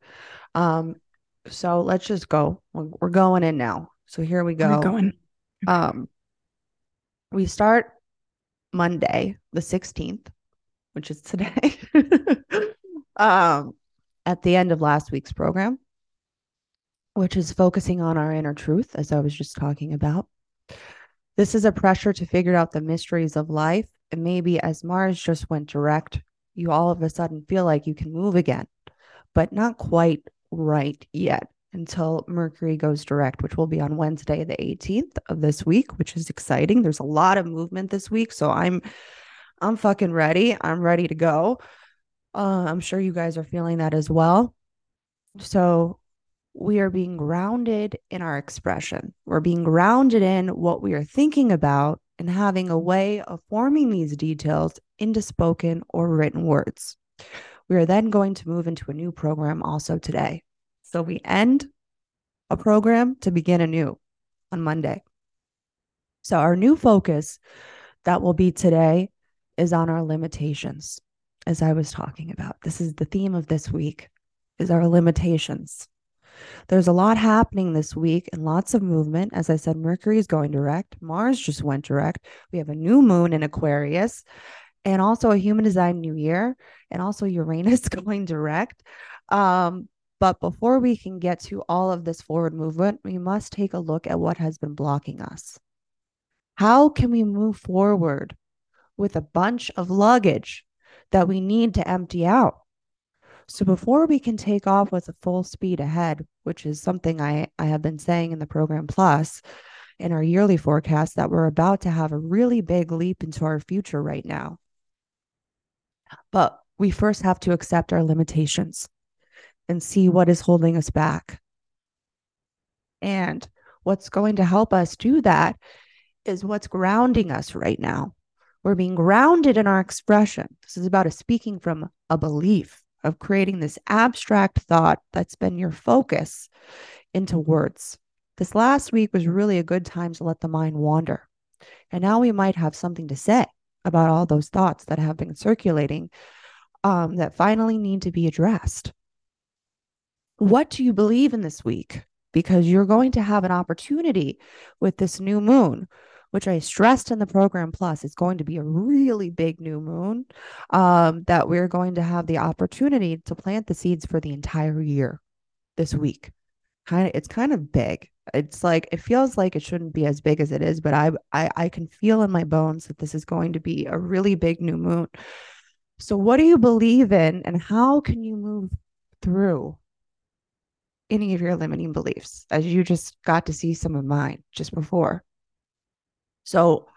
Um, so let's just go. We're, we're going in now. So here we go. We're going. Um, we start Monday, the sixteenth, which is today, um, at the end of last week's program, which is focusing on our inner truth, as I was just talking about. This is a pressure to figure out the mysteries of life. And maybe as Mars just went direct, you all of a sudden feel like you can move again, but not quite right yet, until Mercury goes direct, which will be on Wednesday, the eighteenth of this week, which is exciting. There's a lot of movement this week. So I'm, I'm fucking ready. I'm ready to go. Uh, I'm sure you guys are feeling that as well. So we are being grounded in our expression. We're being grounded in what we are thinking about and having a way of forming these details into spoken or written words. We are then going to move into a new program also today. So we end a program to begin anew on Monday. So our new focus that will be today is on our limitations, as I was talking about. This is the theme of this week, is our limitations. There's a lot happening this week and lots of movement. As I said, Mercury is going direct. Mars just went direct. We have a new moon in Aquarius and also a Human Design New Year and also Uranus going direct. Um, But before we can get to all of this forward movement, we must take a look at what has been blocking us. How can we move forward with a bunch of luggage that we need to empty out? So before we can take off with a full speed ahead, which is something I, I have been saying in the Program Plus in our yearly forecast, that we're about to have a really big leap into our future right now. But we first have to accept our limitations and see what is holding us back. And what's going to help us do that is what's grounding us right now. We're being grounded in our expression. This is about a speaking from a belief of creating this abstract thought that's been your focus into words. This last week was really a good time to let the mind wander. And now we might have something to say about all those thoughts that have been circulating um, that finally need to be addressed. What do you believe in this week? Because you're going to have an opportunity with this new moon, which I stressed in the Program Plus. It's going to be a really big new moon um, that we're going to have the opportunity to plant the seeds for the entire year this week. Kind of, it's kind of big. It's like, it feels like it shouldn't be as big as it is, but I, I, I can feel in my bones that this is going to be a really big new moon. So what do you believe in, and how can you move through any of your limiting beliefs, as you just got to see some of mine just before? So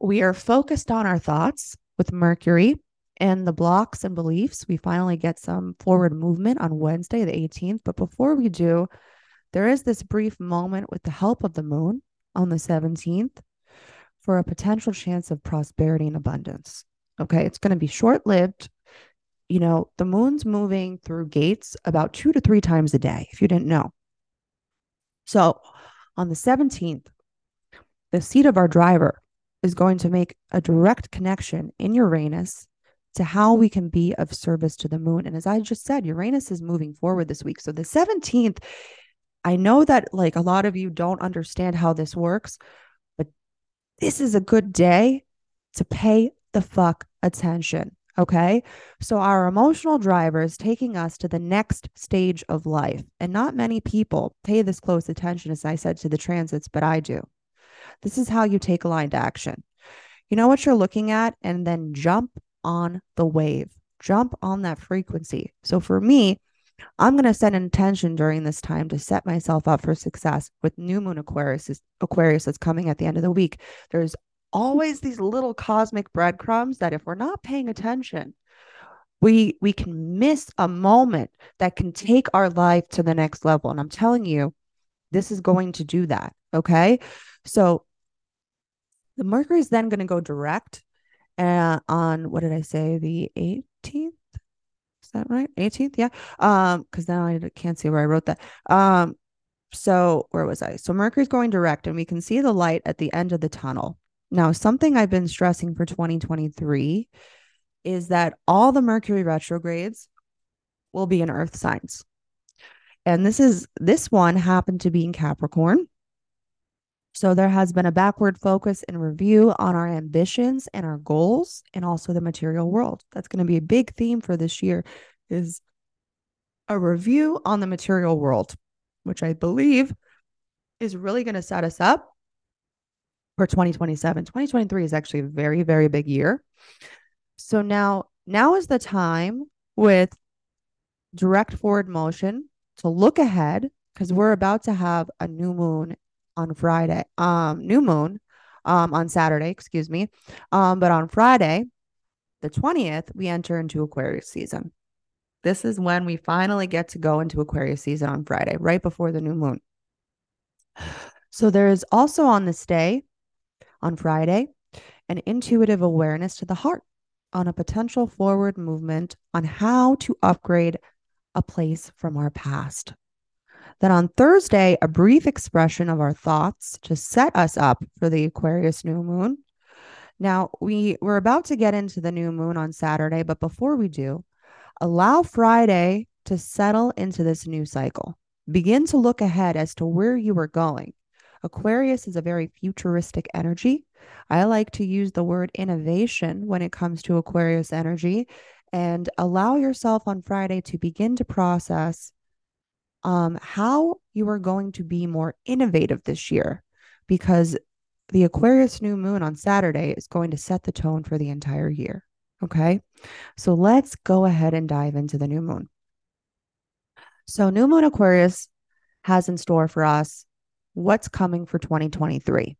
we are focused on our thoughts with Mercury and the blocks and beliefs. We finally get some forward movement on Wednesday, the eighteenth. But before we do, there is this brief moment with the help of the moon on the seventeenth for a potential chance of prosperity and abundance. Okay, it's going to be short-lived. You know, the moon's moving through gates about two to three times a day, if you didn't know. So on the seventeenth, the seat of our driver is going to make a direct connection in Uranus to how we can be of service to the moon. And as I just said, Uranus is moving forward this week. So the seventeenth, I know that like a lot of you don't understand how this works, but this is a good day to pay the fuck attention. Okay, so our emotional driver is taking us to the next stage of life. And not many people pay this close attention, as I said, to the transits, but I do. This is how you take aligned action. You know what you're looking at, and then jump on the wave, jump on that frequency. So for me, I'm going to set an intention during this time to set myself up for success with new moon Aquarius, Aquarius that's coming at the end of the week. There's always these little cosmic breadcrumbs that if we're not paying attention, we we can miss a moment that can take our life to the next level. And I'm telling you, this is going to do that, okay? So the Mercury is then going to go direct uh, on, what did I say, the eighteenth? Is that right? eighteenth, yeah. Um, because now I can't see where I wrote that. Um, so where was I? So Mercury's going direct, and we can see the light at the end of the tunnel. Now, something I've been stressing for twenty twenty-three is that all the Mercury retrogrades will be in Earth signs. And this is this one happened to be in Capricorn. So there has been a backward focus and review on our ambitions and our goals, and also the material world. That's going to be a big theme for this year, is a review on the material world, which I believe is really going to set us up for twenty twenty-seven. twenty twenty-three is actually a very, very big year. So now, now is the time with direct forward motion to look ahead, because we're about to have a new moon on Friday, um, new moon um, on Saturday, excuse me. Um, but on Friday, the twentieth, we enter into Aquarius season. This is when we finally get to go into Aquarius season on Friday, right before the new moon. So there is also on this day, on Friday, an intuitive awareness to the heart on a potential forward movement on how to upgrade a place from our past. Then on Thursday, a brief expression of our thoughts to set us up for the Aquarius new moon. Now, we, we're about to get into the new moon on Saturday, but before we do, allow Friday to settle into this new cycle. Begin to look ahead as to where you are going. Aquarius is a very futuristic energy. I like to use the word innovation when it comes to Aquarius energy, and allow yourself on Friday to begin to process um, how you are going to be more innovative this year, because the Aquarius new moon on Saturday is going to set the tone for the entire year. Okay, so let's go ahead and dive into the new moon. So new moon Aquarius has in store for us what's coming for twenty twenty-three.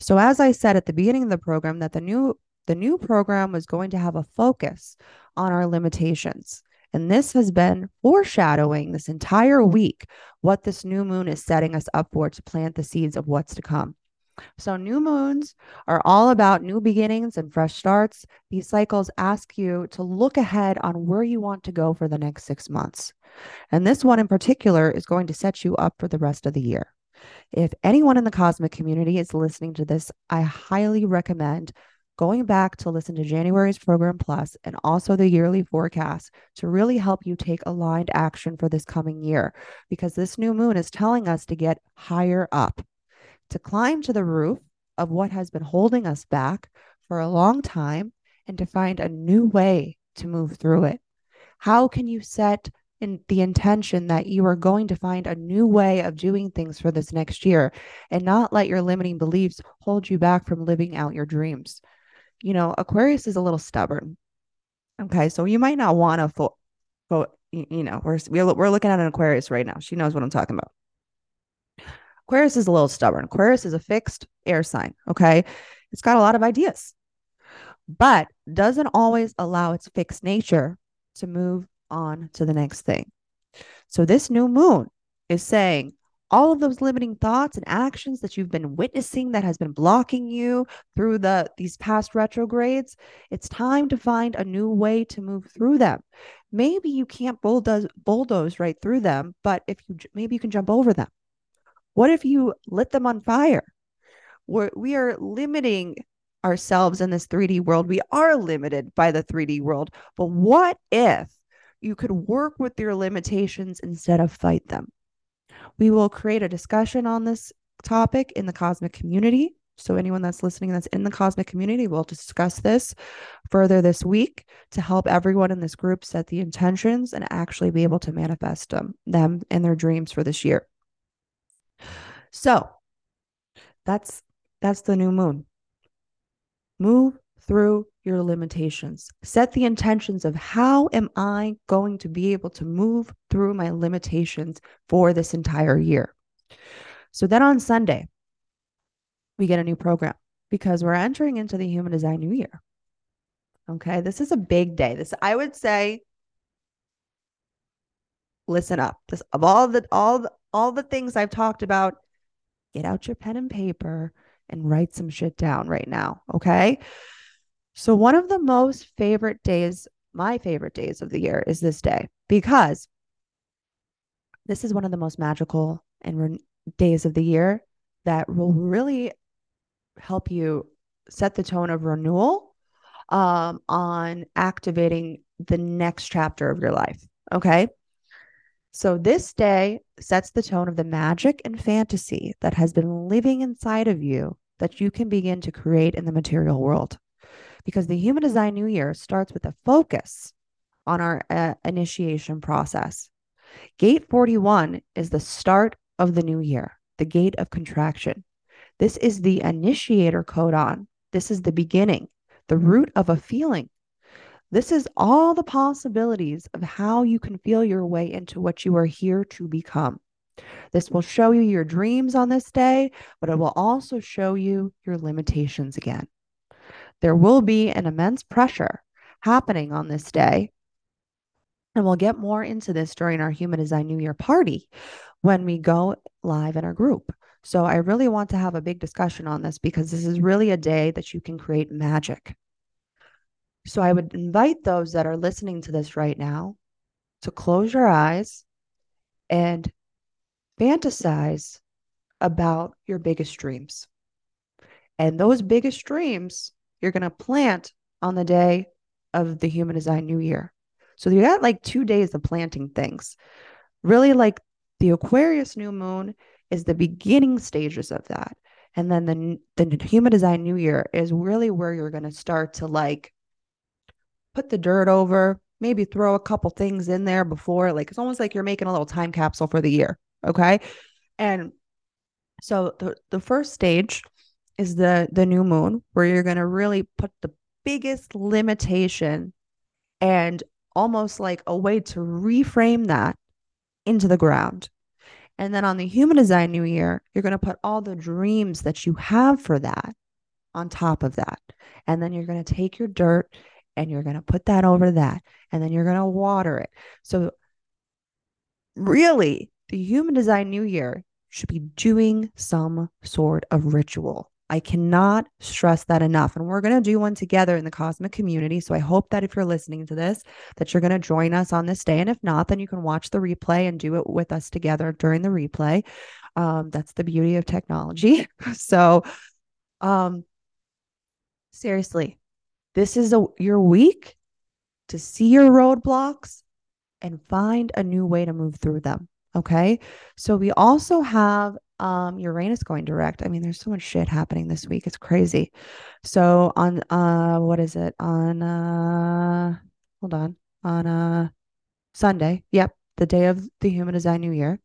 So as I said at the beginning of the program, that the new the new program was going to have a focus on our limitations And this has been foreshadowing this entire week, what this new moon is setting us up for, to plant the seeds of what's to come. So new moons are all about new beginnings and fresh starts. These cycles ask you to look ahead on where you want to go for the next six months. And this one in particular is going to set you up for the rest of the year. If anyone in the cosmic community is listening to this, I highly recommend going back to listen to January's Program Plus and also the yearly forecast to really help you take aligned action for this coming year, because this new moon is telling us to get higher up, to climb to the roof of what has been holding us back for a long time, and to find a new way to move through it. How can you set in the intention that you are going to find a new way of doing things for this next year and not let your limiting beliefs hold you back from living out your dreams? You know, Aquarius is a little stubborn. Okay, so you might not want to, fo- fo- you know, we're, we're looking at an Aquarius right now. She knows what I'm talking about. Aquarius is a little stubborn. Aquarius is a fixed air sign, okay? It's got a lot of ideas, but doesn't always allow its fixed nature to move on to the next thing. So this new moon is saying all of those limiting thoughts and actions that you've been witnessing that has been blocking you through the these past retrogrades, it's time to find a new way to move through them. Maybe you can't bulldoze, bulldoze right through them, but if you maybe you can jump over them. What if you lit them on fire? We're, we are limiting ourselves in this three D world. We are limited by the three D world. But what if you could work with your limitations instead of fight them? We will create a discussion on this topic in the cosmic community. So anyone that's listening that's in the cosmic community will discuss this further this week to help everyone in this group set the intentions and actually be able to manifest them, them and their dreams for this year. So that's that's the new moon. Move through your limitations. Set the intentions of how am I going to be able to move through my limitations for this entire year. So then on Sunday, we get a new program because we're entering into the Human Design New Year. Okay, this is a big day. This, I would say, listen up. This, of all the all the, all the things I've talked about, get out your pen and paper and write some shit down right now, okay? So one of the most favorite days, my favorite days of the year is this day, because this is one of the most magical and re- days of the year that will really help you set the tone of renewal um, on activating the next chapter of your life, okay? So this day sets the tone of the magic and fantasy that has been living inside of you that you can begin to create in the material world. Because the Human Design New Year starts with a focus on our uh, initiation process. Gate forty-one is the start of the new year, the gate of contraction. This is the initiator codon. This is the beginning, the root of a feeling. This is all the possibilities of how you can feel your way into what you are here to become. This will show you your dreams on this day, but it will also show you your limitations again. There will be an immense pressure happening on this day, and we'll get more into this during our Human Design New Year party when we go live in our group. So I really want to have a big discussion on this because this is really a day that you can create magic. So I would invite those that are listening to this right now to close your eyes and fantasize about your biggest dreams. And those biggest dreams you're going to plant on the day of the Human Design New Year. So you got like two days of planting things. Really, like the Aquarius new moon is the beginning stages of that. And then the, the Human Design New Year is really where you're going to start to like put the dirt over, maybe throw a couple things in there before, like it's almost like you're making a little time capsule for the year, okay? And so the, the first stage is the, the new moon, where you're going to really put the biggest limitation and almost like a way to reframe that into the ground. And then on the Human Design New Year, you're going to put all the dreams that you have for that on top of that. And then you're going to take your dirt and you're going to put that over that, and then you're going to water it. So really, the Human Design New Year should be doing some sort of ritual. I cannot stress that enough. And we're going to do one together in the Cosmic Community. So I hope that if you're listening to this, that you're going to join us on this day. And if not, then you can watch the replay and do it with us together during the replay. Um, that's the beauty of technology. So um, seriously, this is a, your week to see your roadblocks and find a new way to move through them. Okay. So we also have Um, Uranus going direct. I mean, there's so much shit happening this week. It's crazy. So on, uh, what is it on, uh, hold on on, uh, Sunday. Yep. The day of the Human Design New Year.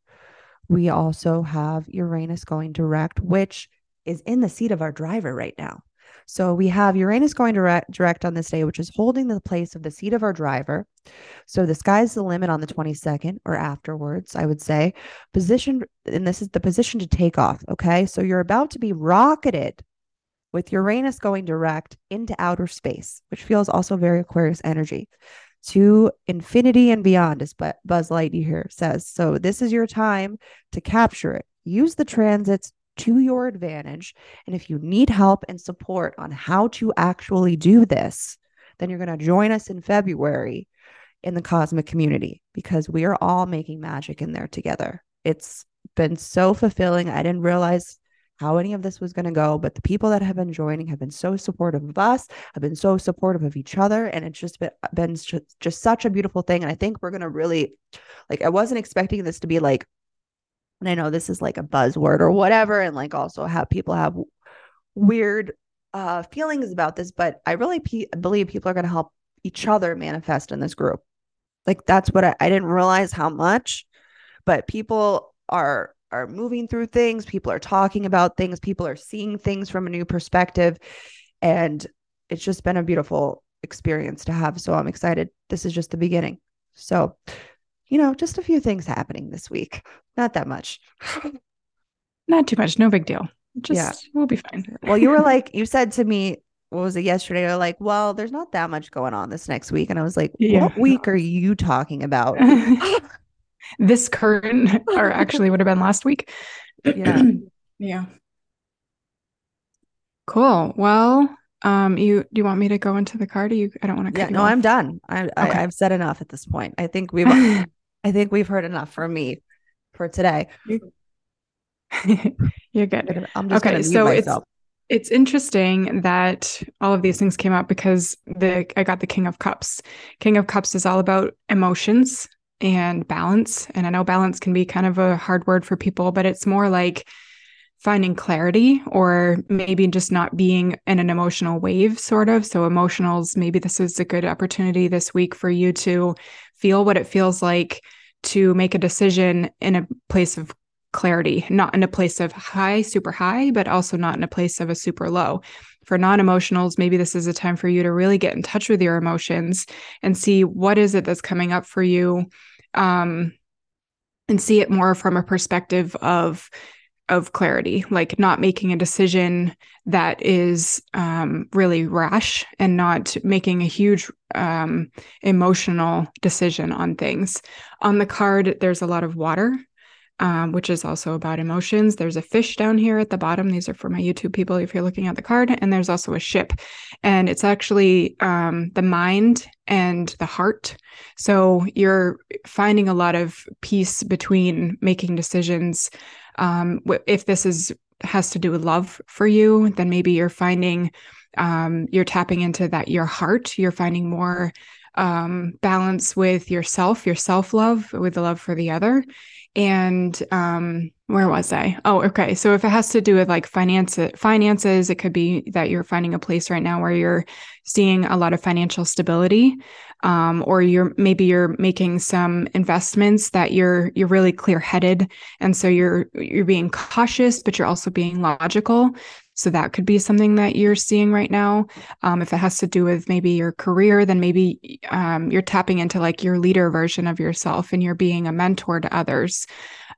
We also have Uranus going direct, which is in the seat of our driver right now. So we have Uranus going direct, direct on this day, which is holding the place of the seat of our driver. So the sky's the limit on the twenty-second or afterwards, I would say. Position, and this is the position to take off, okay? So you're about to be rocketed with Uranus going direct into outer space, which feels also very Aquarius energy, to infinity and beyond, as Buzz Lightyear says. So this is your time to capture it. Use the transits to your advantage. And if you need help and support on how to actually do this, then you're going to join us in February in the Cosmic Community, because we are all making magic in there together. It's been so fulfilling. I didn't realize how any of this was going to go, but the people that have been joining have been so supportive of us, have been so supportive of each other. And it's just been, been just such a beautiful thing. And I think we're going to really, like, I wasn't expecting this to be like, and I know this is like a buzzword or whatever, and like also how people have weird uh, feelings about this, but I really pe- believe people are going to help each other manifest in this group. Like, that's what I, I didn't realize how much, but people are are moving through things. People are talking about things. People are seeing things from a new perspective. And it's just been a beautiful experience to have. So I'm excited. This is just the beginning. So, you know, just a few things happening this week. Not that much. Not too much. No big deal. Just, yeah. We'll be fine. Well, you were like, you said to me, what was it yesterday? You're like, well, there's not that much going on this next week. And I was like, yeah. What week are you talking about? This current, or actually would have been last week. Yeah. Yeah. Cool. Well, Um, you, do you want me to go into the card? Or you, I don't want to. Yeah, no, off. I'm done. I, okay. I, I've said enough at this point. I think we've, I think we've heard enough from me for today. You're good. I'm just okay. So it's, it's interesting that all of these things came up because the, I got the King of Cups. King of Cups is all about emotions and balance. And I know balance can be kind of a hard word for people, but it's more like finding clarity, or maybe just not being in an emotional wave, sort of. So emotionals, maybe this is a good opportunity this week for you to feel what it feels like to make a decision in a place of clarity, not in a place of high, super high, but also not in a place of a super low. For non-emotionals, maybe this is a time for you to really get in touch with your emotions and see what is it that's coming up for you, um, and see it more from a perspective of of clarity, like not making a decision that is um, really rash, and not making a huge um, emotional decision on things. On the card, there's a lot of water, um, which is also about emotions. There's a fish down here at the bottom. These are for my YouTube people, if you're looking at the card. And there's also a ship, and it's actually um, the mind and the heart. So you're finding a lot of peace between making decisions. Um, if this is, has to do with love for you, then maybe you're finding, um, you're tapping into that, your heart, you're finding more, um, balance with yourself, your self-love, with the love for the other. And, um, where was I? Oh, okay. So if it has to do with like finance, finances, it could be that you're finding a place right now where you're seeing a lot of financial stability, um, or you're maybe you're making some investments that you're you're really clear-headed, and so you're you're being cautious, but you're also being logical. So that could be something that you're seeing right now. Um, if it has to do with maybe your career, then maybe um, you're tapping into like your leader version of yourself, and you're being a mentor to others.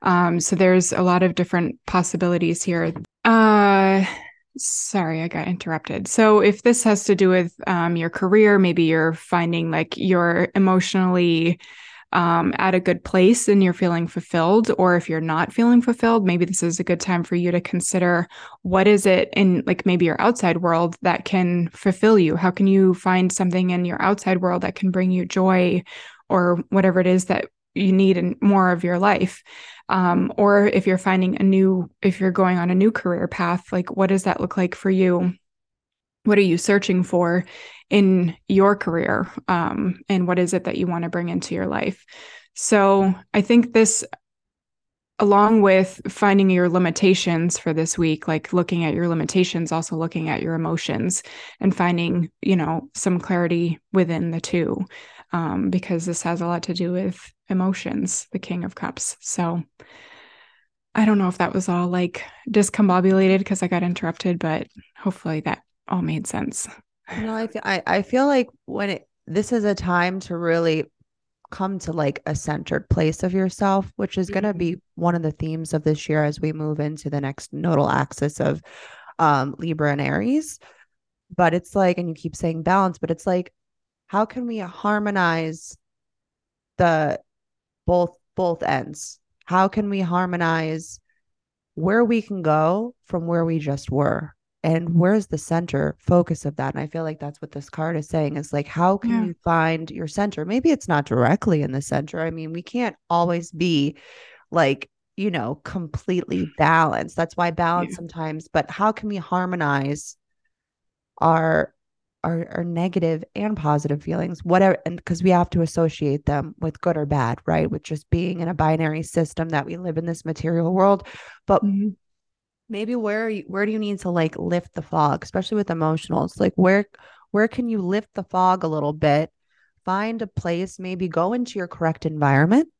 Um, so there's a lot of different possibilities here. Uh, Sorry, I got interrupted. So if this has to do with um, your career, maybe you're finding like you're emotionally um, at a good place and you're feeling fulfilled, or if you're not feeling fulfilled, maybe this is a good time for you to consider what is it in like maybe your outside world that can fulfill you? How can you find something in your outside world that can bring you joy or whatever it is that you need in more of your life? Um, or if you're finding a new, if you're going on a new career path, like what does that look like for you? What are you searching for in your career? Um, and what is it that you want to bring into your life? So I think this, along with finding your limitations for this week, like looking at your limitations, also looking at your emotions and finding, you know, some clarity within the two, um, because this has a lot to do with emotions, the King of Cups. So I don't know if that was all like discombobulated because I got interrupted, but hopefully that all made sense. You know, I, feel, I, I feel like when it, this is a time to really come to like a centered place of yourself, which is going to be one of the themes of this year as we move into the next nodal axis of um, Libra and Aries. But it's like, and you keep saying balance, but it's like, how can we harmonize the both, both ends? How can we harmonize where we can go from where we just were? And where's the center focus of that? And I feel like that's what this card is saying is like, how can yeah. you find your center? Maybe it's not directly in the center. I mean, we can't always be like, you know, completely balanced. That's why balance yeah. sometimes, but how can we harmonize our, our, our negative and positive feelings, whatever, and 'cause we have to associate them with good or bad, right? With just being in a binary system that we live in this material world, but mm-hmm. maybe where where do you need to like lift the fog, especially with emotionals? Like where where can you lift the fog a little bit? Find a place, maybe go into your correct environment,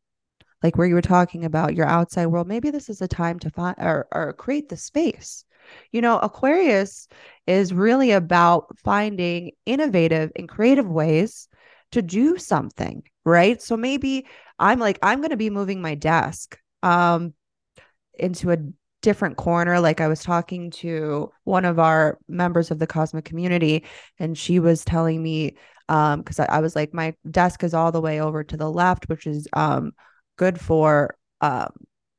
like where you were talking about your outside world. Maybe this is a time to find or, or create the space. You know, Aquarius is really about finding innovative and creative ways to do something, right? So maybe I'm like, I'm going to be moving my desk um, into a different corner. Like I was talking to one of our members of the Cosmic Community, and she was telling me, um, because I, I was like, my desk is all the way over to the left, which is um good for um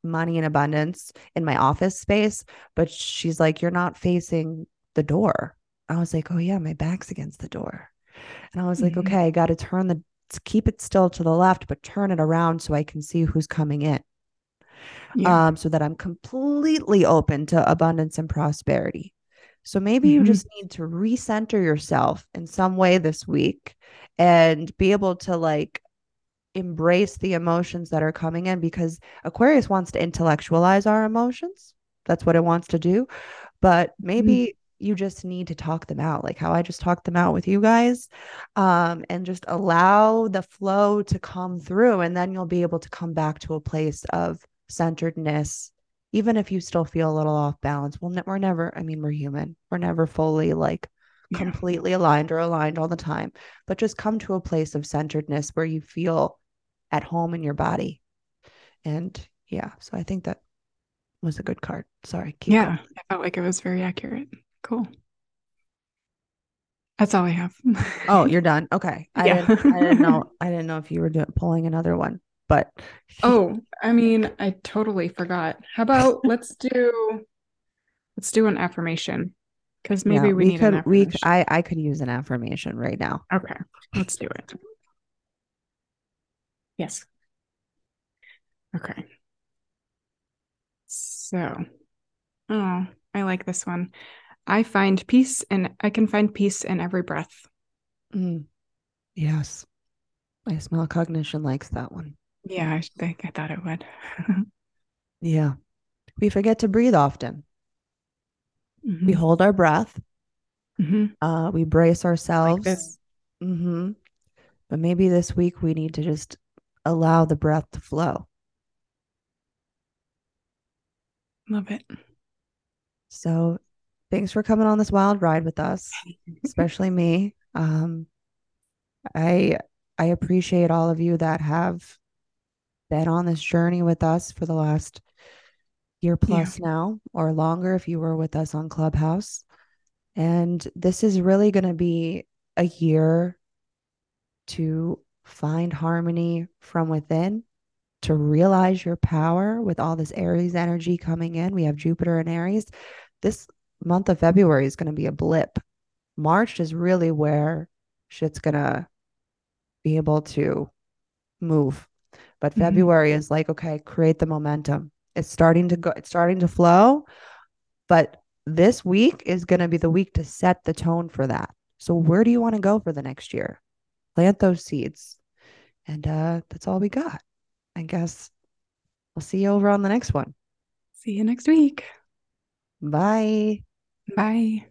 money and abundance in my office space. But she's like, you're not facing the door. I was like, oh yeah, my back's against the door. And I was mm-hmm. like, okay, I got to turn the keep it still to the left, but turn it around so I can see who's coming in. Yeah. Um, so that I'm completely open to abundance and prosperity. So maybe mm-hmm. you just need to recenter yourself in some way this week and be able to like embrace the emotions that are coming in, because Aquarius wants to intellectualize our emotions. That's what it wants to do. But maybe mm-hmm. you just need to talk them out, like how I just talked them out with you guys, um, and just allow the flow to come through. And then you'll be able to come back to a place of centeredness, even if you still feel a little off balance. Well, we're never, I mean, we're human. We're never fully like yeah. completely aligned or aligned all the time, but just come to a place of centeredness where you feel at home in your body. And yeah, so I think that was a good card. Sorry. Keep yeah. Going. I felt like it was very accurate. Cool. That's all I have. Oh, you're done. Okay. I, yeah. didn't, I didn't know. I didn't know if you were doing, pulling another one. But oh, I mean, I totally forgot. How about let's do let's do an affirmation, because maybe yeah, we, we need could, an affirmation. We, I, I could use an affirmation right now. Okay, let's do it. Yes. Okay. So, oh, I like this one. I find peace, and I can find peace in every breath. Mm. Yes, I smell cognition likes that one. Yeah, I think I thought it would. Yeah. We forget to breathe often. Mm-hmm. We hold our breath. Mm-hmm. Uh, we brace ourselves. Like this. Mm-hmm. But maybe this week we need to just allow the breath to flow. Love it. So thanks for coming on this wild ride with us, especially me. Um, I, I appreciate all of you that have been on this journey with us for the last year plus yeah. now, or longer if you were with us on Clubhouse. And this is really going to be a year to find harmony from within, to realize your power with all this Aries energy coming in. We have Jupiter and Aries. This month of February is going to be a blip. March is really where shit's going to be able to move. But mm-hmm. February is like, okay, create the momentum. It's starting to go, it's starting to flow, but this week is going to be the week to set the tone for that. So where do you want to go for the next year? Plant those seeds. And uh, that's all we got. I guess we'll see you over on the next one. See you next week. Bye. Bye.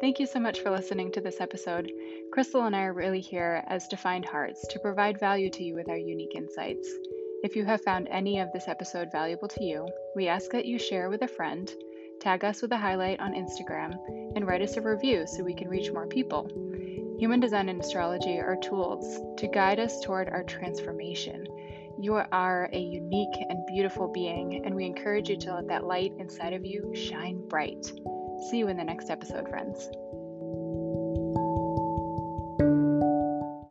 Thank you so much for listening to this episode. Crystal and I are really here as Defined Hearts to provide value to you with our unique insights. If you have found any of this episode valuable to you, we ask that you share with a friend, tag us with a highlight on Instagram, and write us a review so we can reach more people. Human design and astrology are tools to guide us toward our transformation. You are a unique and beautiful being, and we encourage you to let that light inside of you shine bright. See you in the next episode, friends.